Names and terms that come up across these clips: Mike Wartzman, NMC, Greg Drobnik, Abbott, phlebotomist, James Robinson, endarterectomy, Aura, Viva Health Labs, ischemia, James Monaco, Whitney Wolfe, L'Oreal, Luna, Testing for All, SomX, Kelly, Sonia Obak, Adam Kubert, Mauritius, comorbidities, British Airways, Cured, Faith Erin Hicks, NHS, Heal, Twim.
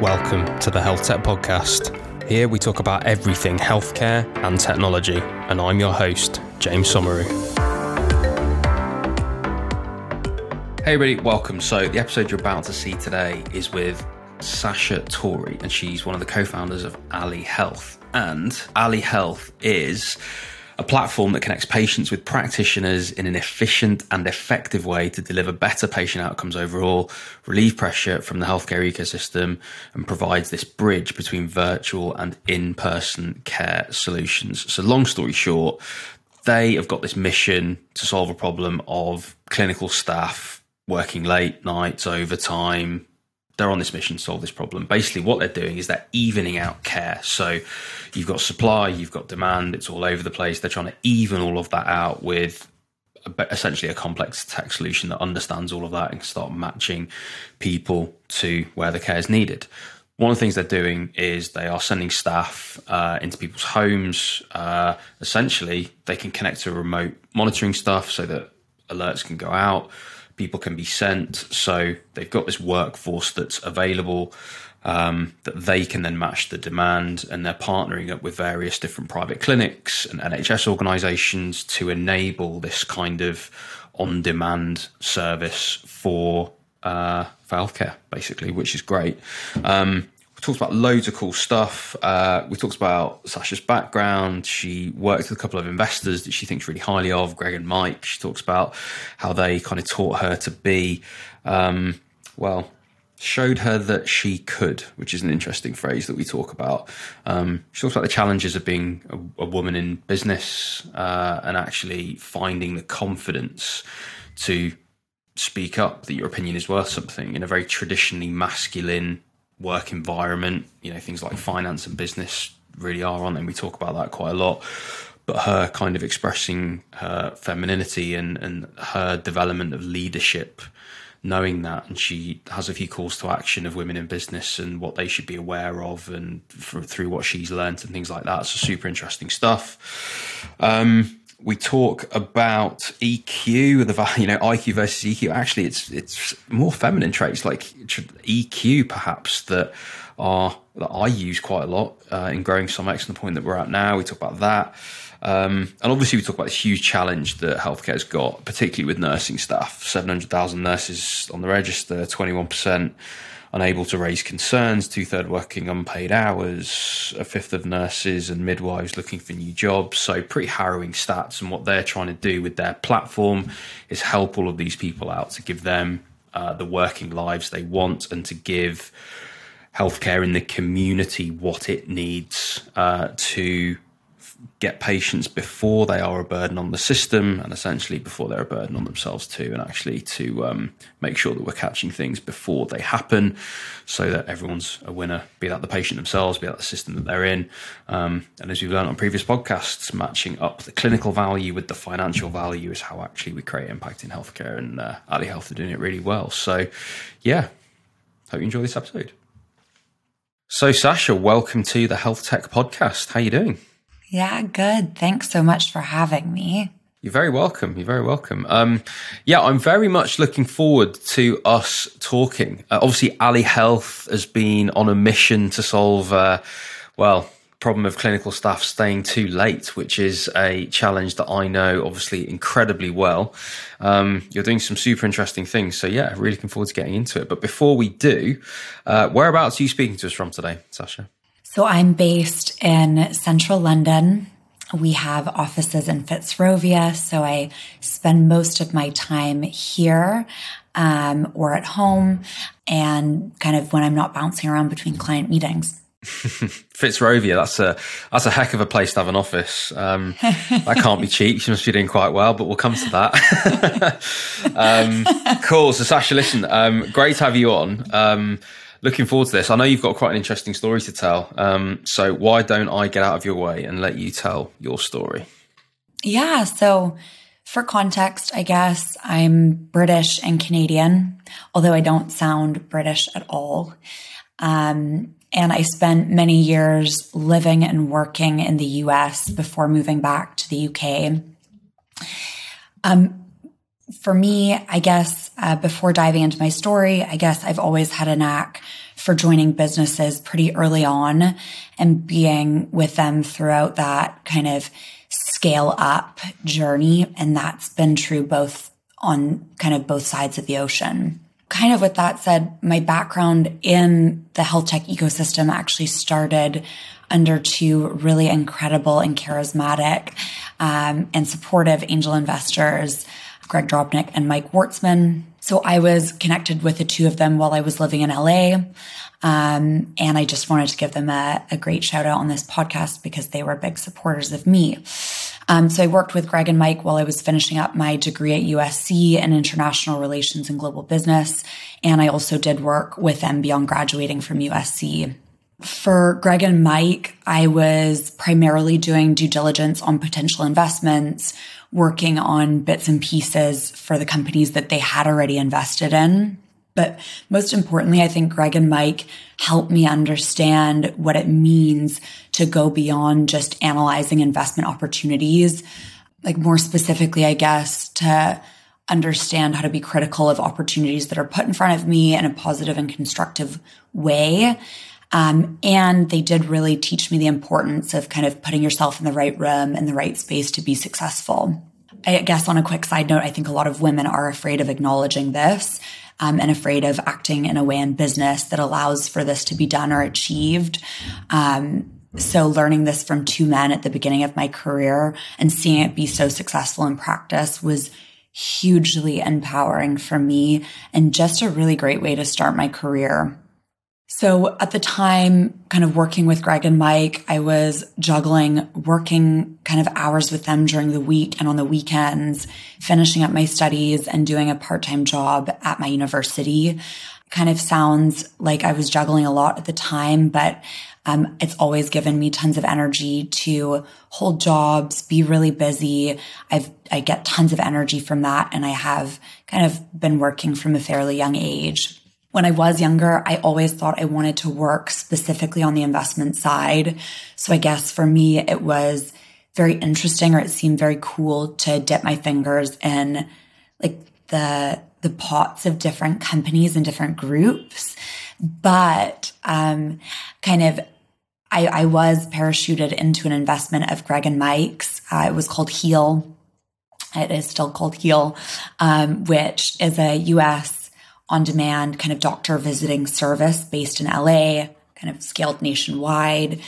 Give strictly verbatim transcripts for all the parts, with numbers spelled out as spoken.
Welcome to the Health Tech Podcast. Here we talk about everything healthcare and technology, and I'm your host, James Somauroo. Hey everybody, welcome. So the episode you're about to see today is with Sasha Tory, and she's one of the co-founders of Ally Health. And Ally Health is a platform that connects patients with practitioners in an efficient and effective way to deliver better patient outcomes overall, relieve pressure from the healthcare ecosystem, and provides this bridge between virtual and in-person care solutions. So long story short, they have got this mission to solve a problem of clinical staff working late nights, overtime. They're on this mission to solve this problem. Basically, what they're doing is they're evening out care. So you've got supply, you've got demand, it's all over the place. They're trying to even all of that out with essentially a complex tech solution that understands all of that and can start matching people to where the care is needed. One of the things they're doing is they are sending staff uh, into people's homes. Uh, essentially, they can connect to remote monitoring stuff so that alerts can go out. People can be sent, so they've got this workforce that's available um, that they can then match the demand, and they're partnering up with various different private clinics and N H S organisations to enable this kind of on-demand service for, uh, for healthcare, basically, which is great. Um, we talked about loads of cool stuff. Uh, we talked about Sasha's background. She worked with a couple of investors that she thinks really highly of, Greg and Mike. She talks about how they kind of taught her to be, um, well, showed her that she could, which is an interesting phrase that we talk about. Um, she talks about the challenges of being a, a woman in business uh, and actually finding the confidence to speak up that your opinion is worth something in a very traditionally masculine work environment. You know, things like finance and business really are on, and we talk about that quite a lot, but her kind of expressing her femininity and and her development of leadership, knowing that. And she has a few calls to action of women in business and what they should be aware of, and for, through what she's learned and things like that. So super interesting stuff. um We talk about E Q, the you know I Q versus E Q. Actually, it's it's more feminine traits like E Q, perhaps, that are that I use quite a lot uh, in growing SomX and the point that we're at now. We talk about that, um, and obviously we talk about this huge challenge that healthcare's got, particularly with nursing staff. Seven hundred thousand nurses on the register, twenty-one percent unable to raise concerns, two-thirds working unpaid hours, a fifth of nurses and midwives looking for new jobs. So pretty harrowing stats. And what they're trying to do with their platform is help all of these people out to give them uh, the working lives they want, and to give healthcare in the community what it needs uh, to get patients before they are a burden on the system, and essentially before they're a burden on themselves too, and actually to um, make sure that we're catching things before they happen, so that everyone's a winner, be that the patient themselves, be that the system that they're in. Um, and as we've learned on previous podcasts, matching up the clinical value with the financial value is how actually we create impact in healthcare, and uh, Ally Health are doing it really well. So yeah, hope you enjoy this episode. So Sasha, welcome to the Health Tech Podcast. How are you doing? Yeah, good. Thanks so much for having me. You're very welcome. You're very welcome. Um, yeah, I'm very much looking forward to us talking. Uh, obviously, Ally Health has been on a mission to solve, uh, well, problem of clinical staff staying too late, which is a challenge that I know obviously incredibly well. Um, you're doing some super interesting things. So yeah, really looking forward to getting into it. But before we do, uh, whereabouts are you speaking to us from today, Sasha? So I'm based in central London. We have offices in Fitzrovia, so I spend most of my time here um, or at home, and kind of when I'm not bouncing around between client meetings. Fitzrovia, that's a that's a heck of a place to have an office. Um, that can't be cheap. She must be doing quite well, but we'll come to that. um, cool. So Sasha, listen, um, great to have you on. Um, Looking forward to this. I know you've got quite an interesting story to tell. Um, so why don't I get out of your way and let you tell your story? Yeah. So for context, I guess I'm British and Canadian, although I don't sound British at all. Um, and I spent many years living and working in the U S before moving back to the U K. Um, For me, I guess, uh, before diving into my story, I guess I've always had a knack for joining businesses pretty early on and being with them throughout that kind of scale up journey. And that's been true both on kind of both sides of the ocean. Kind of with that said, my background in the health tech ecosystem actually started under two really incredible and charismatic um, and supportive angel investors, Greg Drobnik and Mike Wartzman. So I was connected with the two of them while I was living in L A. Um, and I just wanted to give them a, a great shout out on this podcast because they were big supporters of me. Um, so I worked with Greg and Mike while I was finishing up my degree at U S C in international relations and global business. And I also did work with them beyond graduating from U S C. For Greg and Mike, I was primarily doing due diligence on potential investments, working on bits and pieces for the companies that they had already invested in. But most importantly, I think Greg and Mike helped me understand what it means to go beyond just analyzing investment opportunities. Like more specifically, I guess, to understand how to be critical of opportunities that are put in front of me in a positive and constructive way. Um, and they did really teach me the importance of kind of putting yourself in the right room and the right space to be successful. I guess on a quick side note, I think a lot of women are afraid of acknowledging this um, and afraid of acting in a way in business that allows for this to be done or achieved. Um, so learning this from two men at the beginning of my career and seeing it be so successful in practice was hugely empowering for me and just a really great way to start my career. So at the time, kind of working with Greg and Mike, I was juggling, working kind of hours with them during the week and on the weekends, finishing up my studies and doing a part-time job at my university. Kind of sounds like I was juggling a lot at the time, but um, it's always given me tons of energy to hold jobs, be really busy. I've, I get tons of energy from that, and I have kind of been working from a fairly young age. When I was younger, I always thought I wanted to work specifically on the investment side. So I guess for me, it was very interesting, or it seemed very cool to dip my fingers in like the the pots of different companies and different groups. But um, kind of, I, I was parachuted into an investment of Greg and Mike's. Uh, it was called Heal. It is still called Heal, um, which is a U S on-demand kind of doctor visiting service based in L A, kind of scaled nationwide.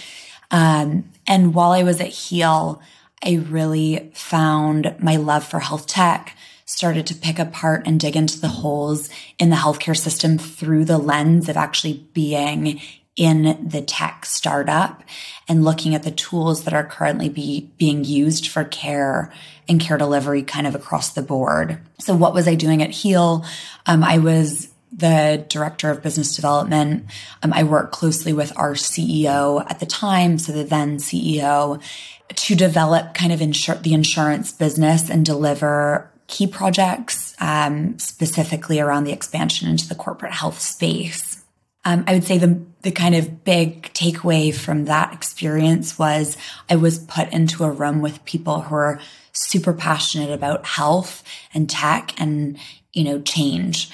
Um, and while I was at Heal, I really found my love for health tech, started to pick apart and dig into the holes in the healthcare system through the lens of actually being in the tech startup and looking at the tools that are currently be, being used for care and care delivery kind of across the board. So what was I doing at Heal? Um, I was the director of business development. Um, I worked closely with our C E O at the time, so the then C E O, to develop kind of insur- the insurance business and deliver key projects, um, specifically around the expansion into the corporate health space. Um, I would say the the kind of big takeaway from that experience was I was put into a room with people who are super passionate about health and tech and, you know, change.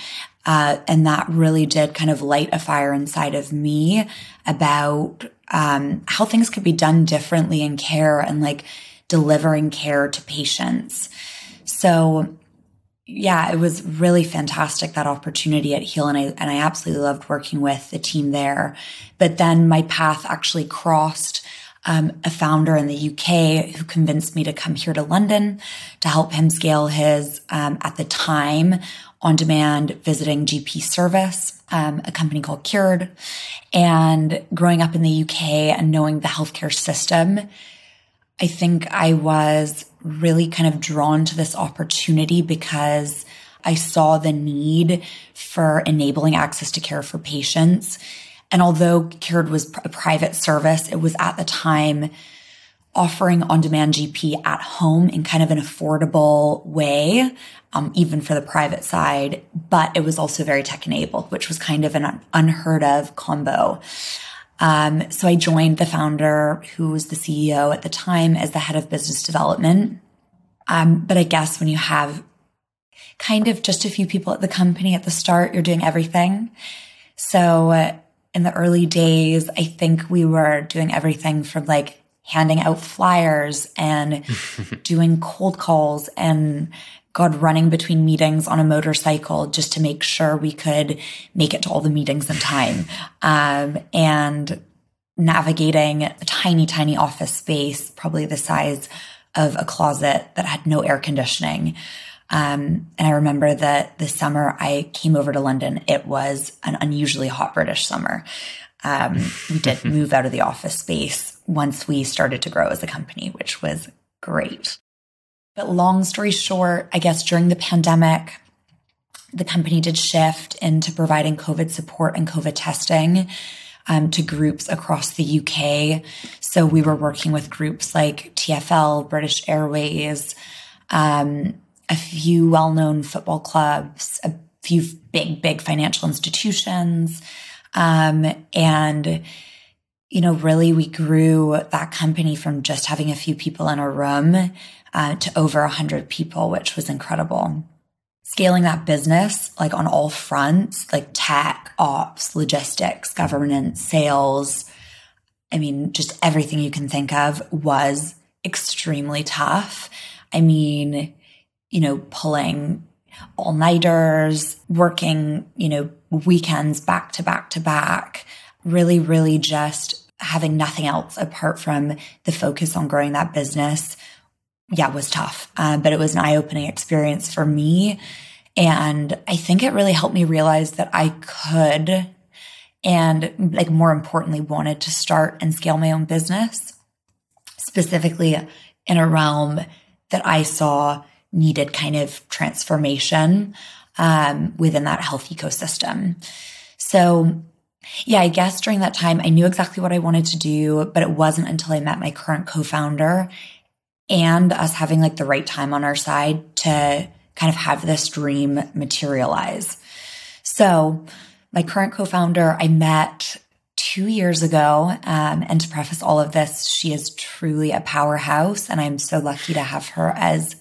Uh, and that really did kind of light a fire inside of me about um, how things could be done differently in care and like delivering care to patients. So yeah, it was really fantastic, that opportunity at Heal, and I and I absolutely loved working with the team there. But then my path actually crossed um, a founder in the U K who convinced me to come here to London to help him scale his, um, at the time, on-demand visiting G P service, um, a company called Cured. And growing up in the U K and knowing the healthcare system, I think I was really kind of drawn to this opportunity because I saw the need for enabling access to care for patients. And although Cured was a private service, it was at the time offering on-demand G P at home in kind of an affordable way, um, even for the private side. But it was also very tech-enabled, which was kind of an unheard-of combo. Um, so I joined the founder, who was the C E O at the time, as the head of business development. Um, but I guess when you have kind of just a few people at the company at the start, you're doing everything. So uh, in the early days, I think we were doing everything from like handing out flyers and doing cold calls and God, running between meetings on a motorcycle just to make sure we could make it to all the meetings in time. Um, and navigating a tiny, tiny office space, probably the size of a closet that had no air conditioning. Um, and I remember that this summer I came over to London. It was an unusually hot British summer. Um, we did move out of the office space once we started to grow as a company, which was great. But long story short, I guess during the pandemic, the company did shift into providing COVID support and COVID testing um, to groups across the U K. So we were working with groups like T F L, British Airways, um, a few well-known football clubs, a few big, big financial institutions. Um, and, you know, really we grew that company from just having a few people in a room Uh, to over one hundred people, which was incredible. Scaling that business, like on all fronts, like tech, ops, logistics, governance, sales, I mean, just everything you can think of was extremely tough. I mean, you know, pulling all-nighters, working, you know, weekends back to back to back, really, really just having nothing else apart from the focus on growing that business. Yeah, it was tough, uh, but it was an eye-opening experience for me. And I think it really helped me realize that I could, and like more importantly, wanted to start and scale my own business, specifically in a realm that I saw needed kind of transformation um, within that health ecosystem. So yeah, I guess during that time, I knew exactly what I wanted to do, but it wasn't until I met my current co-founder and us having like the right time on our side to kind of have this dream materialize. So my current co-founder I met two years ago. Um, and to preface all of this, she is truly a powerhouse and I'm so lucky to have her as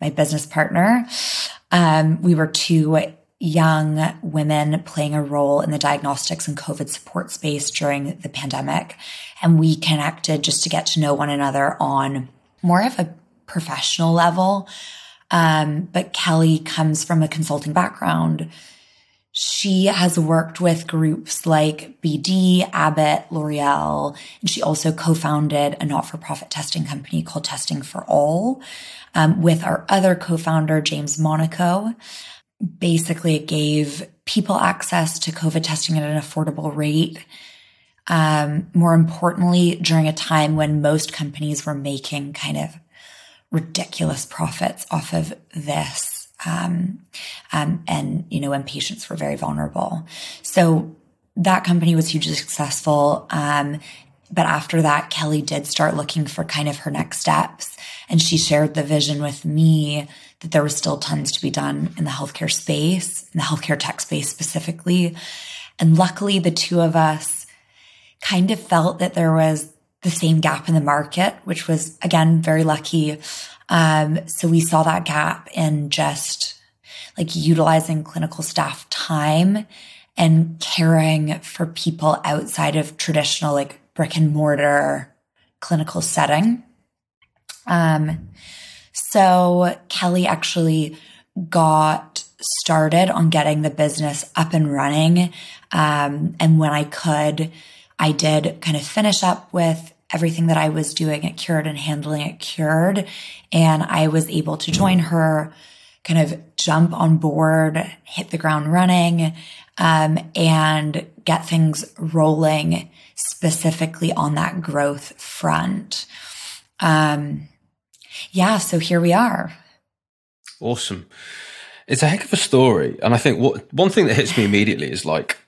my business partner. Um, we were two young women playing a role in the diagnostics and COVID support space during the pandemic. And we connected just to get to know one another on more of a professional level. Um, but Kelly comes from a consulting background. She has worked with groups like B D, Abbott, L'Oreal, and she also co-founded a not-for-profit testing company called Testing for All um, with our other co-founder, James Monaco. Basically, it gave people access to COVID testing at an affordable rate. Um, more importantly, during a time when most companies were making kind of ridiculous profits off of this, um, um, and, you know, when patients were very vulnerable. So that company was hugely successful. Um, but after that, Kelly did start looking for kind of her next steps. And she shared the vision with me that there was still tons to be done in the healthcare space, in the healthcare tech space specifically. And luckily, the two of us kind of felt that there was the same gap in the market, which was, again, very lucky. Um, so we saw that gap in just like utilizing clinical staff time and caring for people outside of traditional like brick and mortar clinical setting. Um, so Kelly actually got started on getting the business up and running. Um, and when I could, I did kind of finish up with everything that I was doing at Cured and handling at Cured, and I was able to join her, kind of jump on board, hit the ground running, um, and get things rolling specifically on that growth front. Um, yeah, so here we are. Awesome. It's a heck of a story. And I think what, one thing that hits me immediately is like,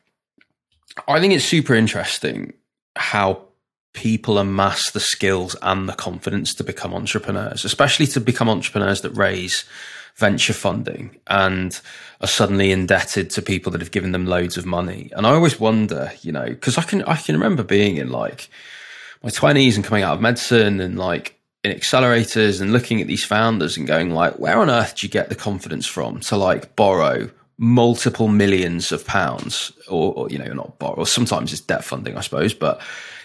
I think it's super interesting how people amass the skills and the confidence to become entrepreneurs, especially to become entrepreneurs that raise venture funding and are suddenly indebted to people that have given them loads of money. And I always wonder, you know, because I can I can remember being in like my twenties and coming out of medicine and like in accelerators and looking at these founders and going like, where on earth do you get the confidence from to like borrow multiple millions of pounds, or, or you know, not borrow, or sometimes it's debt funding, I suppose, but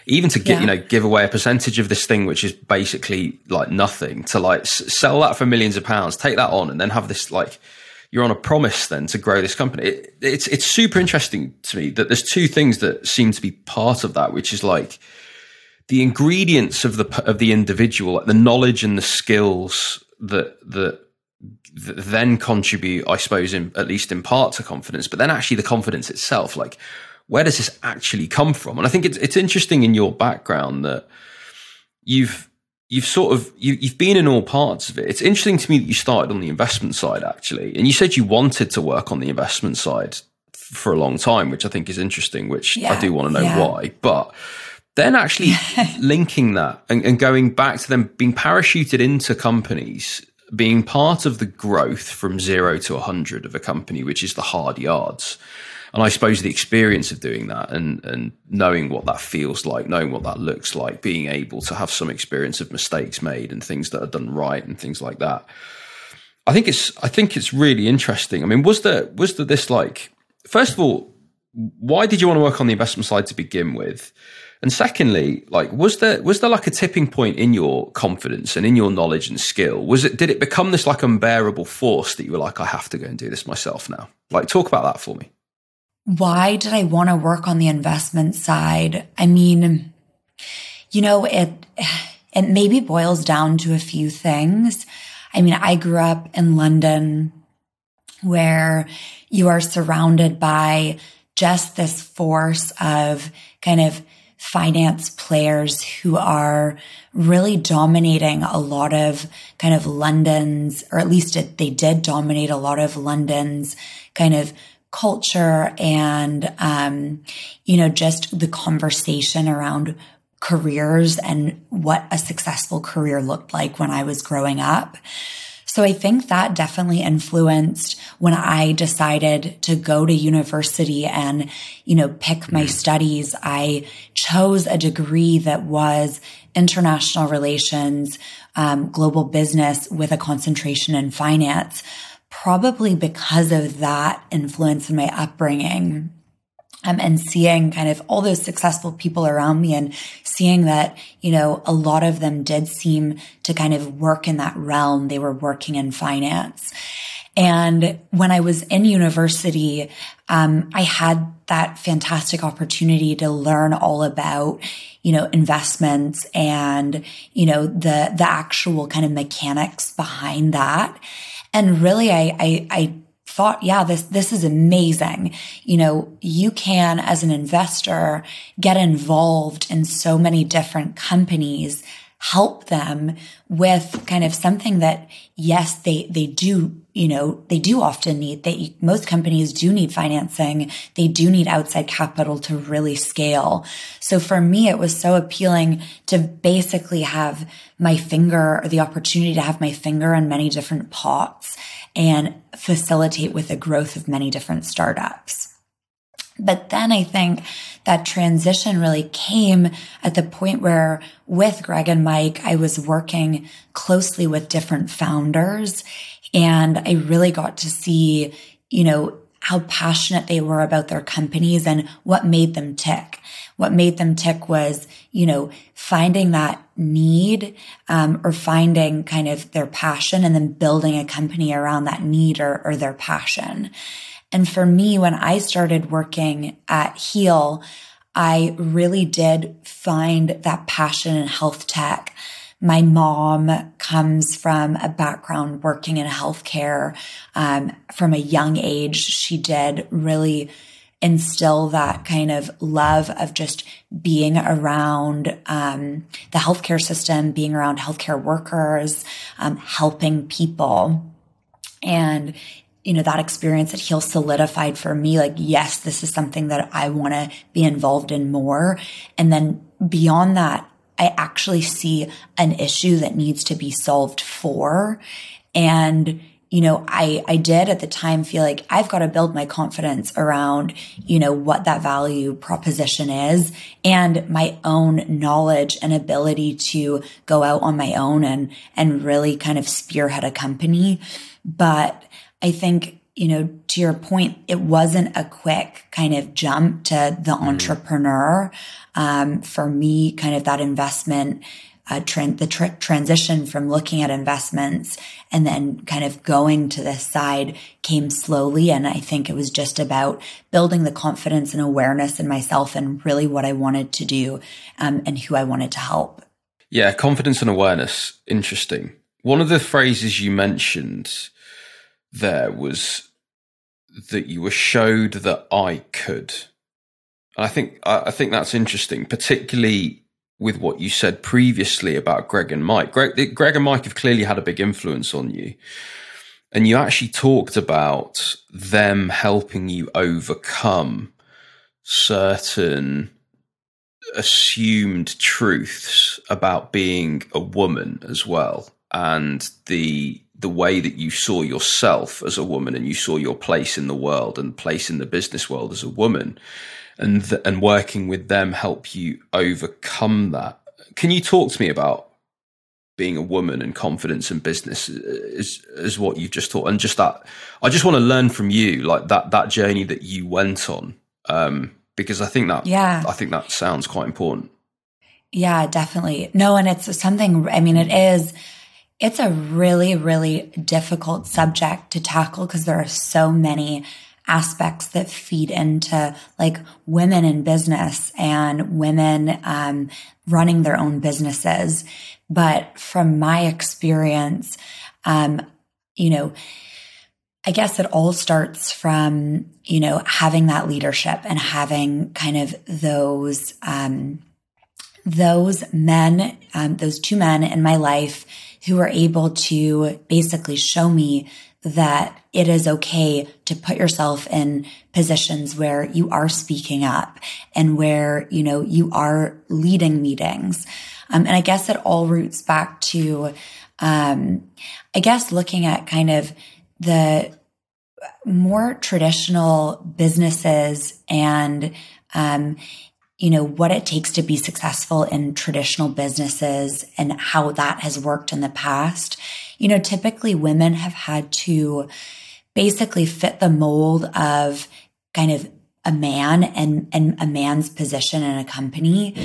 even to get, yeah. you know, give away a percentage of this thing, which is basically like nothing, to like sell that for millions of pounds, take that on, and then have this, like, you're on a promise then to grow this company. It, it's, it's super interesting to me that there's two things that seem to be part of that, which is like the ingredients of the, of the individual, like the knowledge and the skills that, that, that then contribute, I suppose, in, at least in part to confidence, but then actually the confidence itself, like, where does this actually come from? And I think it's it's interesting in your background that you've you've sort of you, you've been in all parts of it. It's interesting to me that you started on the investment side actually, and you said you wanted to work on the investment side for a long time, which I think is interesting. Which yeah, I do want to know yeah. why, but then actually linking that and, and going back to them being parachuted into companies, being part of the growth from zero to a hundred of a company, which is the hard yards. And I suppose the experience of doing that and, and knowing what that feels like, knowing what that looks like, being able to have some experience of mistakes made and things that are done right and things like that. I think it's I think it's really interesting. I mean, was there was there this like, first of all, why did you want to work on the investment side to begin with? And secondly, like, was there was there like a tipping point in your confidence and in your knowledge and skill? Was it did it become this like unbearable force that you were like, I have to go and do this myself now? Like, talk about that for me. Why did I want to work on the investment side? I mean, you know, it it maybe boils down to a few things. I mean, I grew up in London where you are surrounded by just this force of kind of finance players who are really dominating a lot of kind of London's, or at least it, they did dominate a lot of London's kind of culture and, um, you know, just the conversation around careers and what a successful career looked like when I was growing up. So I think that definitely influenced when I decided to go to university and, you know, pick my studies. I chose a degree that was international relations, um, global business with a concentration in finance. Probably because of that influence in my upbringing, um, and seeing kind of all those successful people around me and seeing that, you know, a lot of them did seem to kind of work in that realm. They were working in finance. And when I was in university, um, I had that fantastic opportunity to learn all about, you know, investments and, you know, the, the actual kind of mechanics behind that. And really, I, I, I thought, yeah, this, this is amazing. You know, you can, as an investor, get involved in so many different companies, help them with kind of something that, yes, they, they do, you know, they do often need, they, most companies do need financing. They do need outside capital to really scale. So for me, it was so appealing to basically have my finger, or the opportunity to have my finger in many different pots and facilitate with the growth of many different startups. But then I think that transition really came at the point where with Greg and Mike, I was working closely with different founders, and I really got to see, you know, how passionate they were about their companies and what made them tick. What made them tick was, you know, finding that need, um, or finding kind of their passion and then building a company around that need or, or their passion. And for me, when I started working at Heal, I really did find that passion in health tech. My mom comes from a background working in healthcare. Um, from a young age, she did really instill that kind of love of just being around um, the healthcare system, being around healthcare workers, um, helping people. And you know, that experience at Heal solidified for me, like, yes, this is something that I want to be involved in more. And then beyond that, I actually see an issue that needs to be solved for. And, you know, I, I did at the time feel like I've got to build my confidence around, you know, what that value proposition is and my own knowledge and ability to go out on my own and, and really kind of spearhead a company. But I think you know, to your point, it wasn't a quick kind of jump to the mm-hmm. entrepreneur. Um, for me, kind of that investment, uh, trend, the tr- transition from looking at investments and then kind of going to this side came slowly. And I think it was just about building the confidence and awareness in myself and really what I wanted to do, um, and who I wanted to help. Yeah. Confidence and awareness. Interesting. One of the phrases you mentioned there was that you were showed that I could. And I think I think that's interesting, particularly with what you said previously about Greg and Mike. Greg, Greg and Mike have clearly had a big influence on you. And you actually talked about them helping you overcome certain assumed truths about being a woman as well, and the the way that you saw yourself as a woman, and you saw your place in the world and place in the business world as a woman, and th- and working with them help you overcome that. Can you talk to me about being a woman and confidence in business is, is what you've just taught? And just that, I just want to learn from you, like that, that journey that you went on, um, because I think that, yeah. I think that sounds quite important. Yeah, definitely. No. And it's something, I mean, it is, It's a really, really difficult subject to tackle because there are so many aspects that feed into like women in business and women um, running their own businesses. But from my experience, um, you know, I guess it all starts from, you know, having that leadership and having kind of those, um, those men, um, those two men in my life who were able to basically show me that it is okay to put yourself in positions where you are speaking up and where, you know, you are leading meetings. Um, and I guess it all roots back to, um, I guess looking at kind of the more traditional businesses and, um, you know, what it takes to be successful in traditional businesses and how that has worked in the past. You know, typically women have had to basically fit the mold of kind of a man and, and a man's position in a company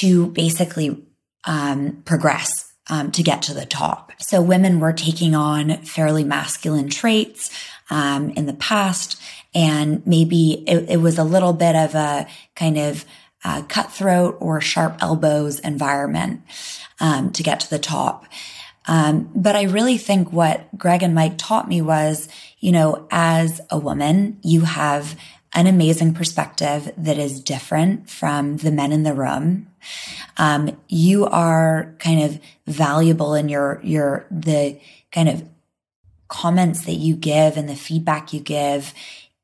to basically um, progress. Um, to get to the top. So women were taking on fairly masculine traits um, in the past, and maybe it, it was a little bit of a kind of uh, cutthroat or sharp elbows environment um, to get to the top. Um, but I really think what Greg and Mike taught me was, you know, as a woman, you have an amazing perspective that is different from the men in the room. Um, you are kind of valuable in your, your, the kind of comments that you give and the feedback you give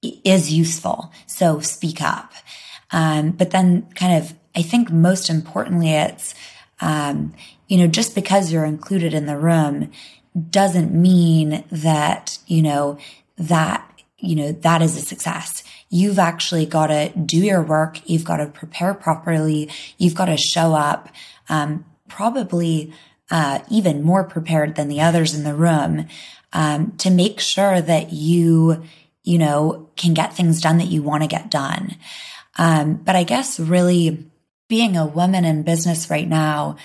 is useful. So speak up. Um, but then kind of, I think most importantly, it's, um, you know, just because you're included in the room doesn't mean that, you know, that, you know, that is a success. You've actually got to do your work. You've got to prepare properly. You've got to show up, um, probably, uh, even more prepared than the others in the room, um, to make sure that you, you know, can get things done that you want to get done. Um, but I guess really being a woman in business right now,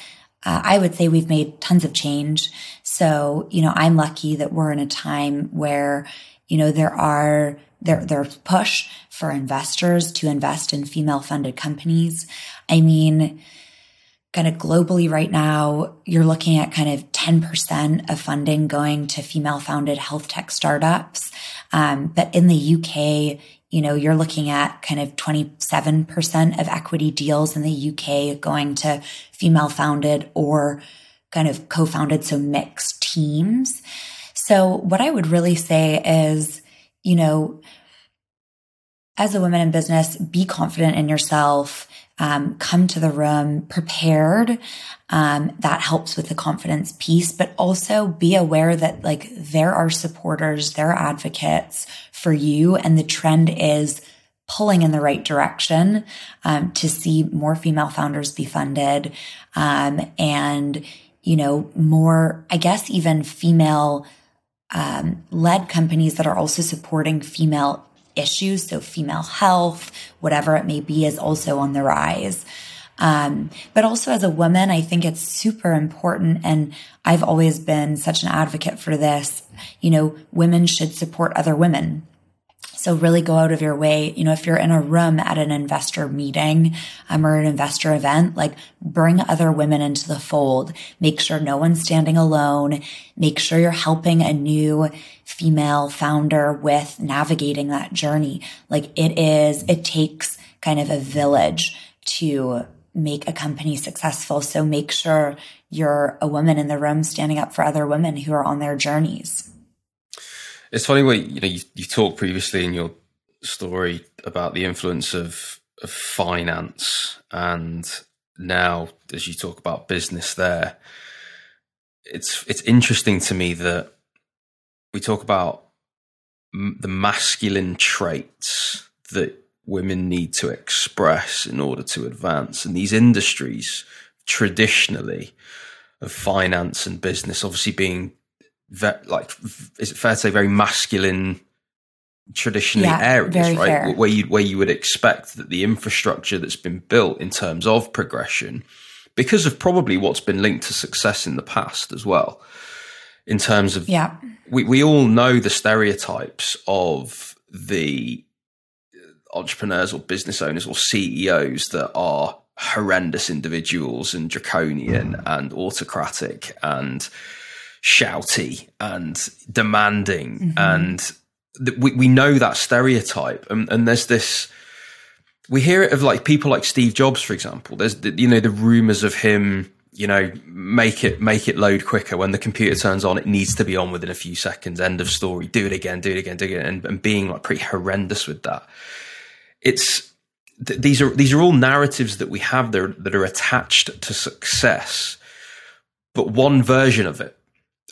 Uh, I would say we've made tons of change. So, you know, I'm lucky that we're in a time where, you know, there are, there, there's push for investors to invest in female funded companies. I mean, kind of globally right now, you're looking at kind of ten percent of funding going to female founded health tech startups. Um, but in the U K, you know, you're looking at kind of twenty-seven percent of equity deals in the U K going to female founded or kind of co-founded, so mixed teams. So what I would really say is, you know, as a woman in business, be confident in yourself, um, come to the room prepared. Um, that helps with the confidence piece, but also be aware that like there are supporters, there are advocates for you. And the trend is pulling in the right direction, um, to see more female founders be funded. Um, and, you know, more, I guess, even female um, led companies that are also supporting female issues. So female health, whatever it may be, is also on the rise. Um, but also as a woman, I think it's super important. And I've always been such an advocate for this. You know, women should support other women. So really go out of your way. You know, if you're in a room at an investor meeting um, or an investor event, like bring other women into the fold. Make sure no one's standing alone. Make sure you're helping a new female founder with navigating that journey. Like it is, it takes kind of a village to make a company successful. So make sure you're a woman in the room standing up for other women who are on their journeys. It's funny what you know. You, you talked previously in your story about the influence of, of finance, and now as you talk about business, there, it's it's interesting to me that we talk about m- the masculine traits that women need to express in order to advance, and these industries traditionally of finance and business, obviously being. That, like, is it fair to say very masculine, traditionally yeah, areas, right? Fair. Where you where you would expect that the infrastructure that's been built in terms of progression, because of probably what's been linked to success in the past as well. In terms of, yeah, we we all know the stereotypes of the entrepreneurs or business owners or C E Os that are horrendous individuals and draconian mm. and autocratic and shouty and demanding mm-hmm. and th- we, we know that stereotype and, and there's this we hear it of like people like Steve Jobs, for example. There's the, you know the rumors of him you know make it make it load quicker. When the computer turns on, it needs to be on within a few seconds, end of story. Do it again do it again do it again and, and being like pretty horrendous with that. It's th- these are these are all narratives that we have there that are attached to success, but one version of it.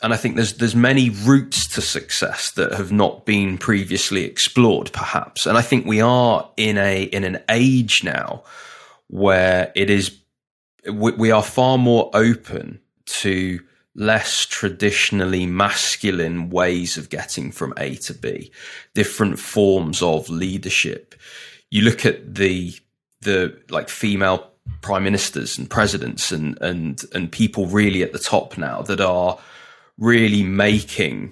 And I think there's there's many routes to success that have not been previously explored, perhaps. And I think we are in a in an age now where it is we, we are far more open to less traditionally masculine ways of getting from A to B, different forms of leadership. You look at the the like female prime ministers and presidents and and and people really at the top now that are really making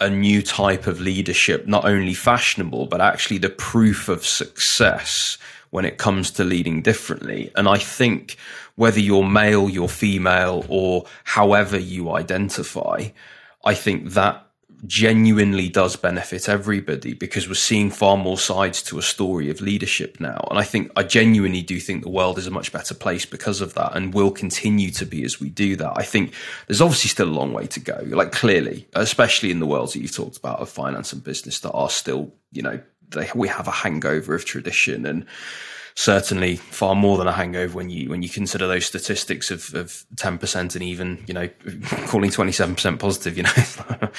a new type of leadership, not only fashionable, but actually the proof of success when it comes to leading differently. And I think whether you're male, you're female, or however you identify, I think that genuinely does benefit everybody because we're seeing far more sides to a story of leadership now. And I think, I genuinely do think the world is a much better place because of that and will continue to be as we do that. I think there's obviously still a long way to go, like clearly, especially in the worlds that you've talked about of finance and business that are still, you know, they, we have a hangover of tradition, and certainly far more than a hangover when you when you consider those statistics of, of ten percent and even, you know, calling twenty-seven percent positive, you know.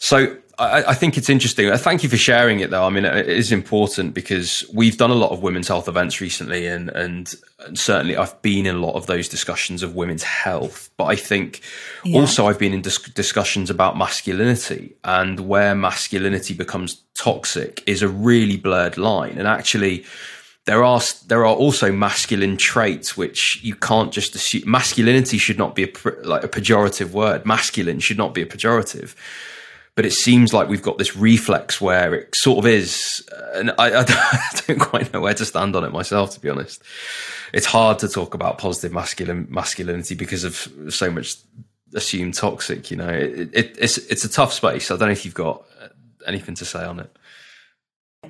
So I, I think it's interesting. Thank you for sharing it, though. I mean, it is important because we've done a lot of women's health events recently, and, and, and certainly I've been in a lot of those discussions of women's health. But I think yeah. also I've been in dis- discussions about masculinity, and where masculinity becomes toxic is a really blurred line. And actually, There are there are also masculine traits which you can't just assume. Masculinity should not be a, like a pejorative word. Masculine should not be a pejorative, but it seems like we've got this reflex where it sort of is, and I, I don't quite know where to stand on it myself. To be honest, it's hard to talk about positive masculine masculinity because of so much assumed toxic. You know, it, it, it's it's a tough space. I don't know if you've got anything to say on it.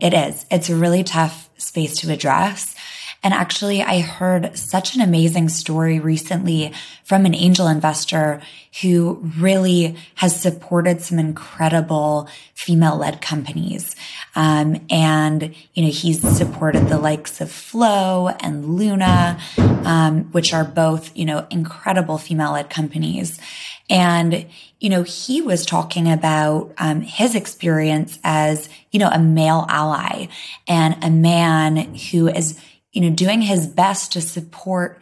It is. It's a really tough space to address. And actually, I heard such an amazing story recently from an angel investor who really has supported some incredible female-led companies. Um, and, you know, he's supported the likes of Flo and Luna, um, which are both, you know, incredible female-led companies. And, you know, he was talking about um, his experience as, you know, a male ally and a man who is, you know, doing his best to support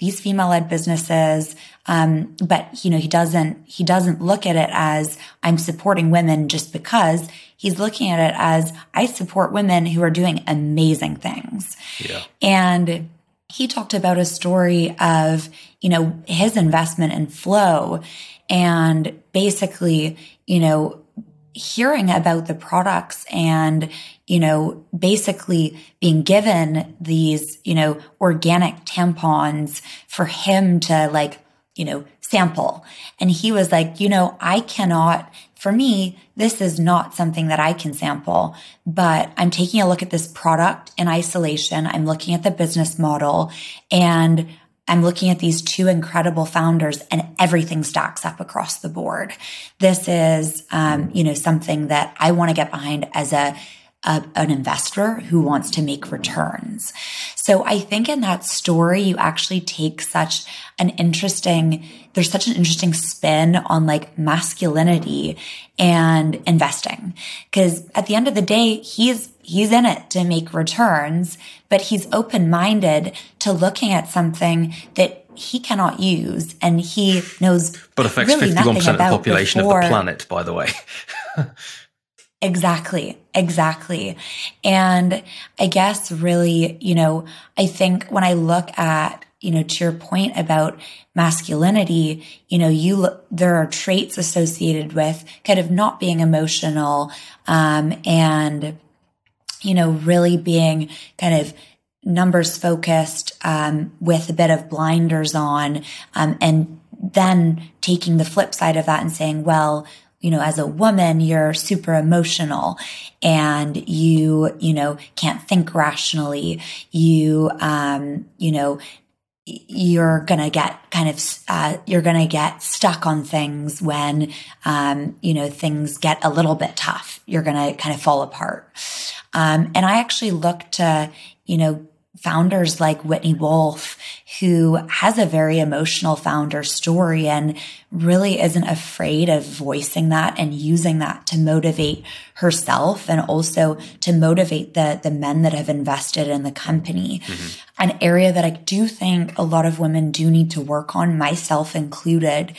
these female-led businesses. Um, but, you know, he doesn't, he doesn't look at it as I'm supporting women just because. He's looking at it as I support women who are doing amazing things. Yeah. And he talked about a story of, you know, his investment in Flo and basically, you know, hearing about the products and, you know, basically being given these, you know, organic tampons for him to like, you know, sample. And he was like, you know, I cannot, for me, this is not something that I can sample, but I'm taking a look at this product in isolation. I'm looking at the business model and I'm looking at these two incredible founders and everything stacks up across the board. This is, um, you know, something that I want to get behind as a, a an investor who wants to make returns. So I think in that story, you actually take such an interesting, there's such an interesting spin on like masculinity and investing. Because at the end of the day, he's He's in it to make returns, but he's open-minded to looking at something that he cannot use and he knows but affects really fifty-one percent nothing about of the population before. Of the planet, by the way. Exactly, exactly. And I guess really, you know, I think when I look at, you know, to your point about masculinity, you know, you there are traits associated with kind of not being emotional um, and you know, really being kind of numbers focused, um, with a bit of blinders on, um, and then taking the flip side of that and saying, well, you know, as a woman, you're super emotional and you, you know, can't think rationally. You, um, you know, you're going to get kind of, uh, you're going to get stuck on things when, um, you know, things get a little bit tough. You're going to kind of fall apart. Um, and I actually look to, you know, founders like Whitney Wolfe, who has a very emotional founder story and really isn't afraid of voicing that and using that to motivate herself and also to motivate the, the men that have invested in the company. Mm-hmm. An area that I do think a lot of women do need to work on, myself included,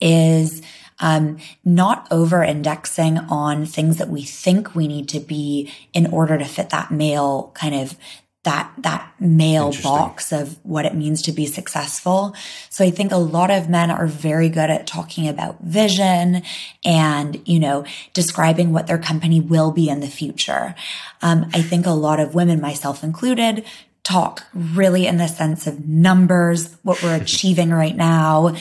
is Um, not over-indexing on things that we think we need to be in order to fit that male kind of that that male box of what it means to be successful. So I think a lot of men are very good at talking about vision and, you know, describing what their company will be in the future. Um, I think a lot of women, myself included, talk really in the sense of numbers, what we're achieving right now,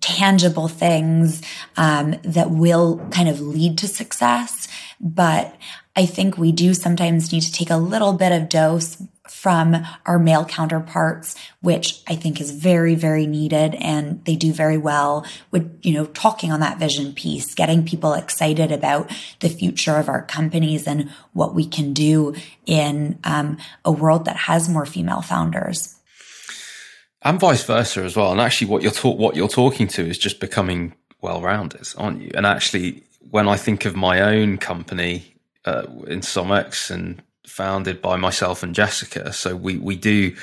tangible things um, that will kind of lead to success. But I think we do sometimes need to take a little bit of dose from our male counterparts, which I think is very, very needed. And they do very well with, you know, talking on that vision piece, getting people excited about the future of our companies and what we can do in um, a world that has more female founders. And vice versa as well. And actually what you're, ta- what you're talking to is just becoming well-rounders, aren't you? And actually, when I think of my own company uh, in SomX and founded by myself and Jessica. So we, we do,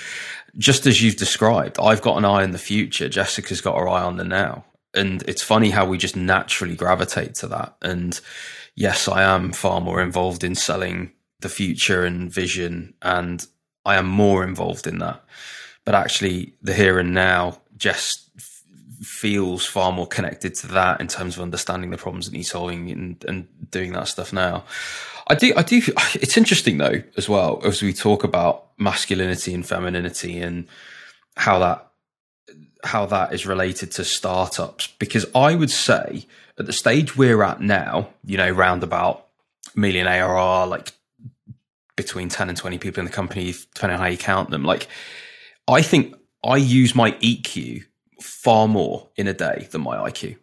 just as you've described, I've got an eye on the future. Jessica's got her eye on the now. And it's funny how we just naturally gravitate to that. And yes, I am far more involved in selling the future and vision. And I am more involved in that. But actually the here and now just f- feels far more connected to that in terms of understanding the problems that he's solving and, and doing that stuff now. I do, I do. It's interesting though, as well, as we talk about masculinity and femininity and how that, how that is related to startups, because I would say at the stage we're at now, you know, round about million A R R, like between ten and twenty people in the company, depending on how you count them. Like, I think I use my E Q far more in a day than my I Q,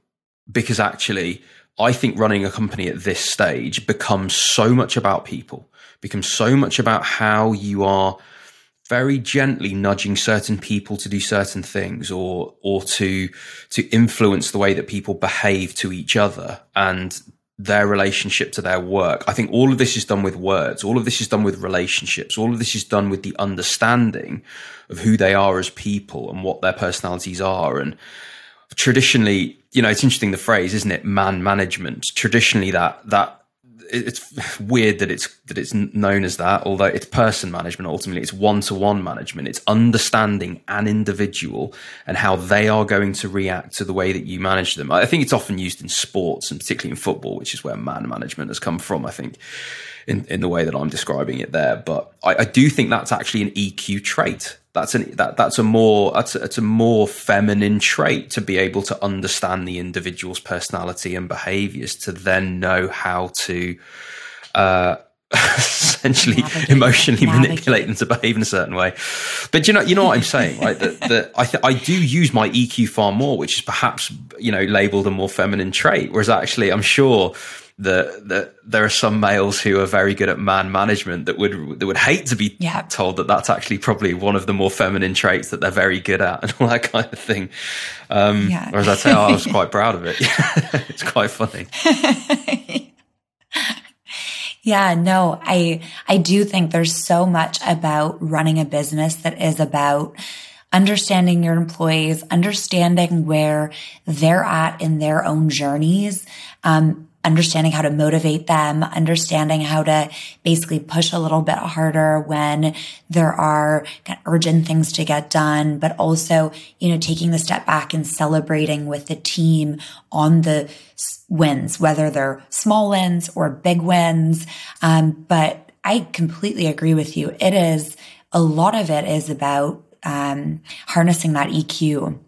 because actually, I think running a company at this stage becomes so much about people, becomes so much about how you are very gently nudging certain people to do certain things or or to to influence the way that people behave to each other and their relationship to their work. I think all of this is done with words. All of this is done with relationships. All of this is done with the understanding of who they are as people and what their personalities are. And traditionally, you know, it's interesting, the phrase, isn't it? Man management. Traditionally, that, that, it's weird that it's that it's known as that, although it's person management. Ultimately, it's one-to-one management. It's understanding an individual and how they are going to react to the way that you manage them. I think it's often used in sports, and particularly in football, which is where man management has come from, I think, in, in the way that I'm describing it there. But I, I do think that's actually an E Q trait. That's an that that's a more that's a, it's a more feminine trait, to be able to understand the individual's personality and behaviors, to then know how to uh, essentially navigate, emotionally navigate. manipulate them to behave in a certain way. But you know, you know what I'm saying, right? That, that I th- I do use my E Q far more, which is perhaps, you know, labeled a more feminine trait, whereas actually I'm sure that the, there are some males who are very good at man management that would that would hate to be yeah. told that that's actually probably one of the more feminine traits that they're very good at and all that kind of thing. Um, yeah. Whereas I say, oh, I was quite proud of it. It's quite funny. Yeah, no, I I do think there's so much about running a business that is about understanding your employees, understanding where they're at in their own journeys, um, understanding how to motivate them, understanding how to basically push a little bit harder when there are kind of urgent things to get done, but also, you know, taking the step back and celebrating with the team on the wins, whether they're small wins or big wins. Um, but I completely agree with you. It is, a lot of it is about um, harnessing that E Q.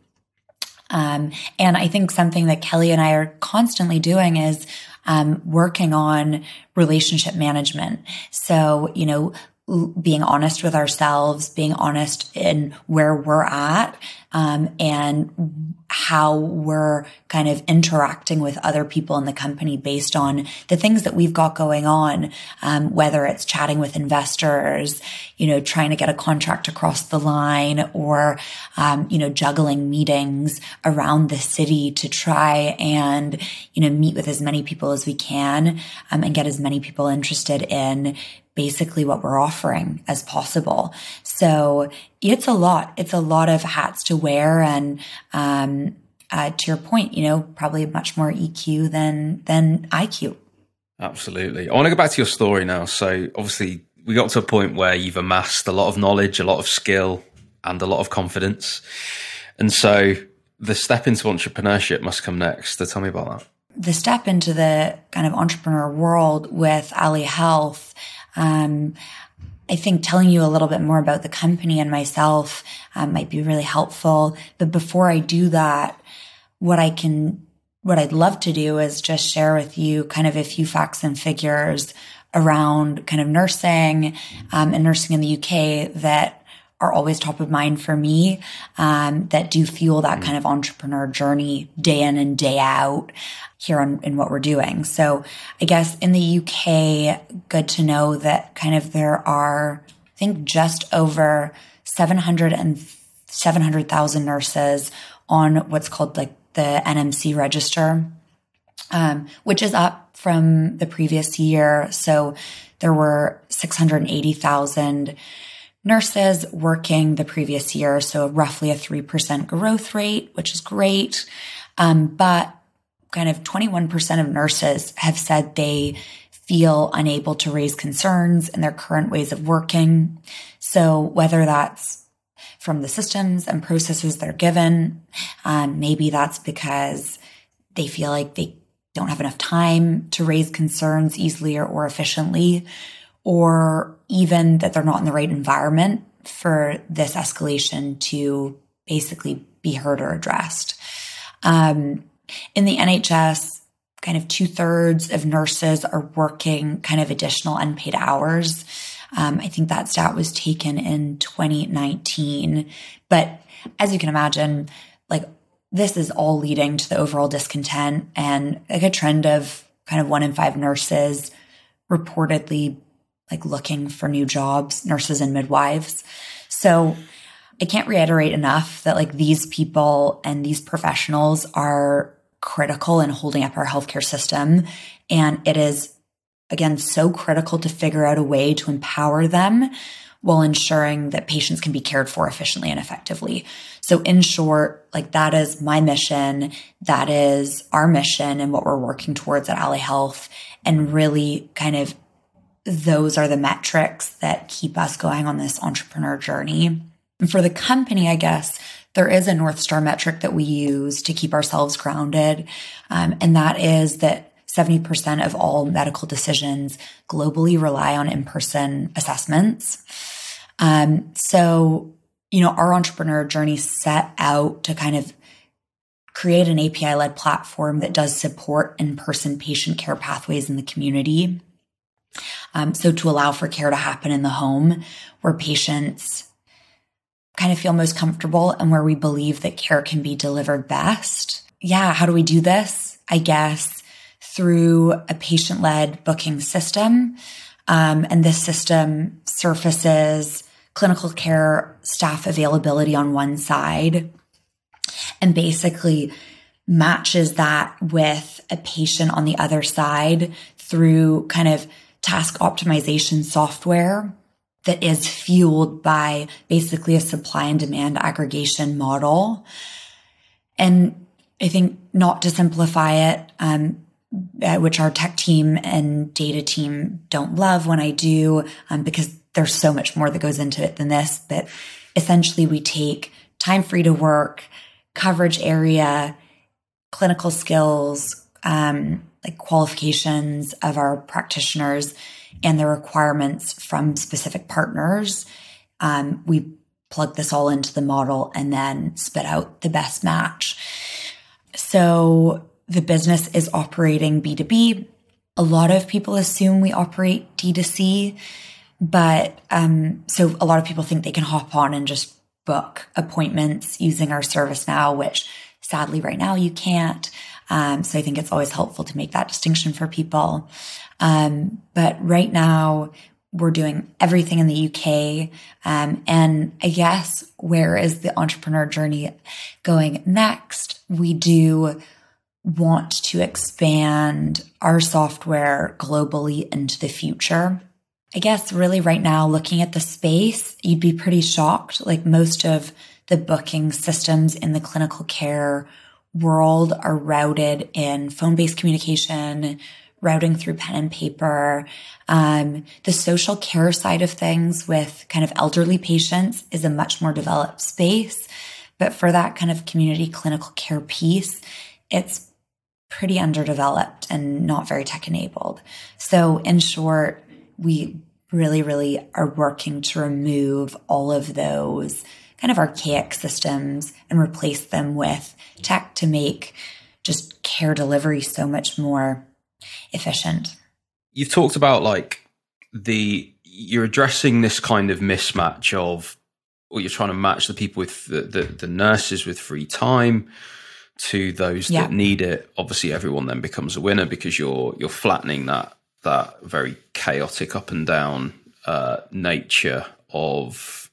Um, and I think something that Kelly and I are constantly doing is, um, working on relationship management. So, you know, l- being honest with ourselves, being honest in where we're at, um, and how we're kind of interacting with other people in the company based on the things that we've got going on, um, whether it's chatting with investors, you know, trying to get a contract across the line, or, um, you know, juggling meetings around the city to try and, you know, meet with as many people as we can, um, and get as many people interested in basically what we're offering as possible. So it's a lot. It's a lot of hats to wear. And, um, uh, to your point, you know, probably much more E Q than, than I Q. Absolutely. I want to go back to your story now. So obviously we got to a point where you've amassed a lot of knowledge, a lot of skill, and a lot of confidence. And so the step into entrepreneurship must come next. So tell me about that. The step into the kind of entrepreneur world with Ally Health, Um, I think telling you a little bit more about the company and myself um, might be really helpful. But before I do that, what I can, what I'd love to do is just share with you kind of a few facts and figures around kind of nursing um, and nursing in the U K that are always top of mind for me, um, that do fuel that kind of entrepreneur journey day in and day out here on, in what we're doing. So I guess in the U K, good to know that kind of there are, I think, just over seven hundred thousand nurses on what's called like the N M C register, um, which is up from the previous year. So there were six hundred eighty thousand nurses working the previous year, so roughly a three percent growth rate, which is great. Um, but kind of twenty-one percent of nurses have said they feel unable to raise concerns in their current ways of working. So whether that's from the systems and processes they're given, um, maybe that's because they feel like they don't have enough time to raise concerns easily or, or efficiently, or even that they're not in the right environment for this escalation to basically be heard or addressed. Um, in the N H S, kind of two thirds of nurses are working kind of additional unpaid hours. Um, I think that stat was taken in twenty nineteen. But as you can imagine, like, this is all leading to the overall discontent and like a trend of kind of one in five nurses reportedly like looking for new jobs, nurses and midwives. So I can't reiterate enough that like these people and these professionals are critical in holding up our healthcare system. And it is, again, so critical to figure out a way to empower them while ensuring that patients can be cared for efficiently and effectively. So in short, like that is my mission. That is our mission and what we're working towards at Ally Health. And really kind of those are the metrics that keep us going on this entrepreneur journey. And for the company, I guess, there is a North Star metric that we use to keep ourselves grounded. Um, and that is that seventy percent of all medical decisions globally rely on in-person assessments. Um, so, you know, our entrepreneur journey set out to kind of create an A P I-led platform that does support in-person patient care pathways in the community. Um, so to allow for care to happen in the home where patients kind of feel most comfortable and where we believe that care can be delivered best. Yeah, how do we do this? I guess through a patient-led booking system. Um, and this system surfaces clinical care staff availability on one side and basically matches that with a patient on the other side through kind of task optimization software that is fueled by basically a supply and demand aggregation model. And I think not to simplify it, um, which our tech team and data team don't love when I do, um, because there's so much more that goes into it than this. But essentially, we take time free to work, coverage area, clinical skills, um, like qualifications of our practitioners and the requirements from specific partners. Um, we plug this all into the model and then spit out the best match. So the business is operating B to B. A lot of people assume we operate D to C, but um, so a lot of people think they can hop on and just book appointments using our service now, which sadly right now you can't. Um, so I think it's always helpful to make that distinction for people. Um, but right now we're doing everything in the U K. Um, and I guess where is the entrepreneur journey going next? We do want to expand our software globally into the future. I guess really right now, looking at the space, you'd be pretty shocked. Like most of the booking systems in the clinical care world are routed in phone-based communication, routing through pen and paper. Um, the social care side of things with kind of elderly patients is a much more developed space. But for that kind of community clinical care piece, it's pretty underdeveloped and not very tech enabled. So in short, we really, really are working to remove all of those kind of archaic systems and replace them with tech to make just care delivery so much more efficient. You've talked about like the, you're addressing this kind of mismatch of, or you're trying to match the people with the, the, the nurses with free time to those yeah. that need it. Obviously everyone then becomes a winner because you're you're flattening that that very chaotic up and down uh, nature of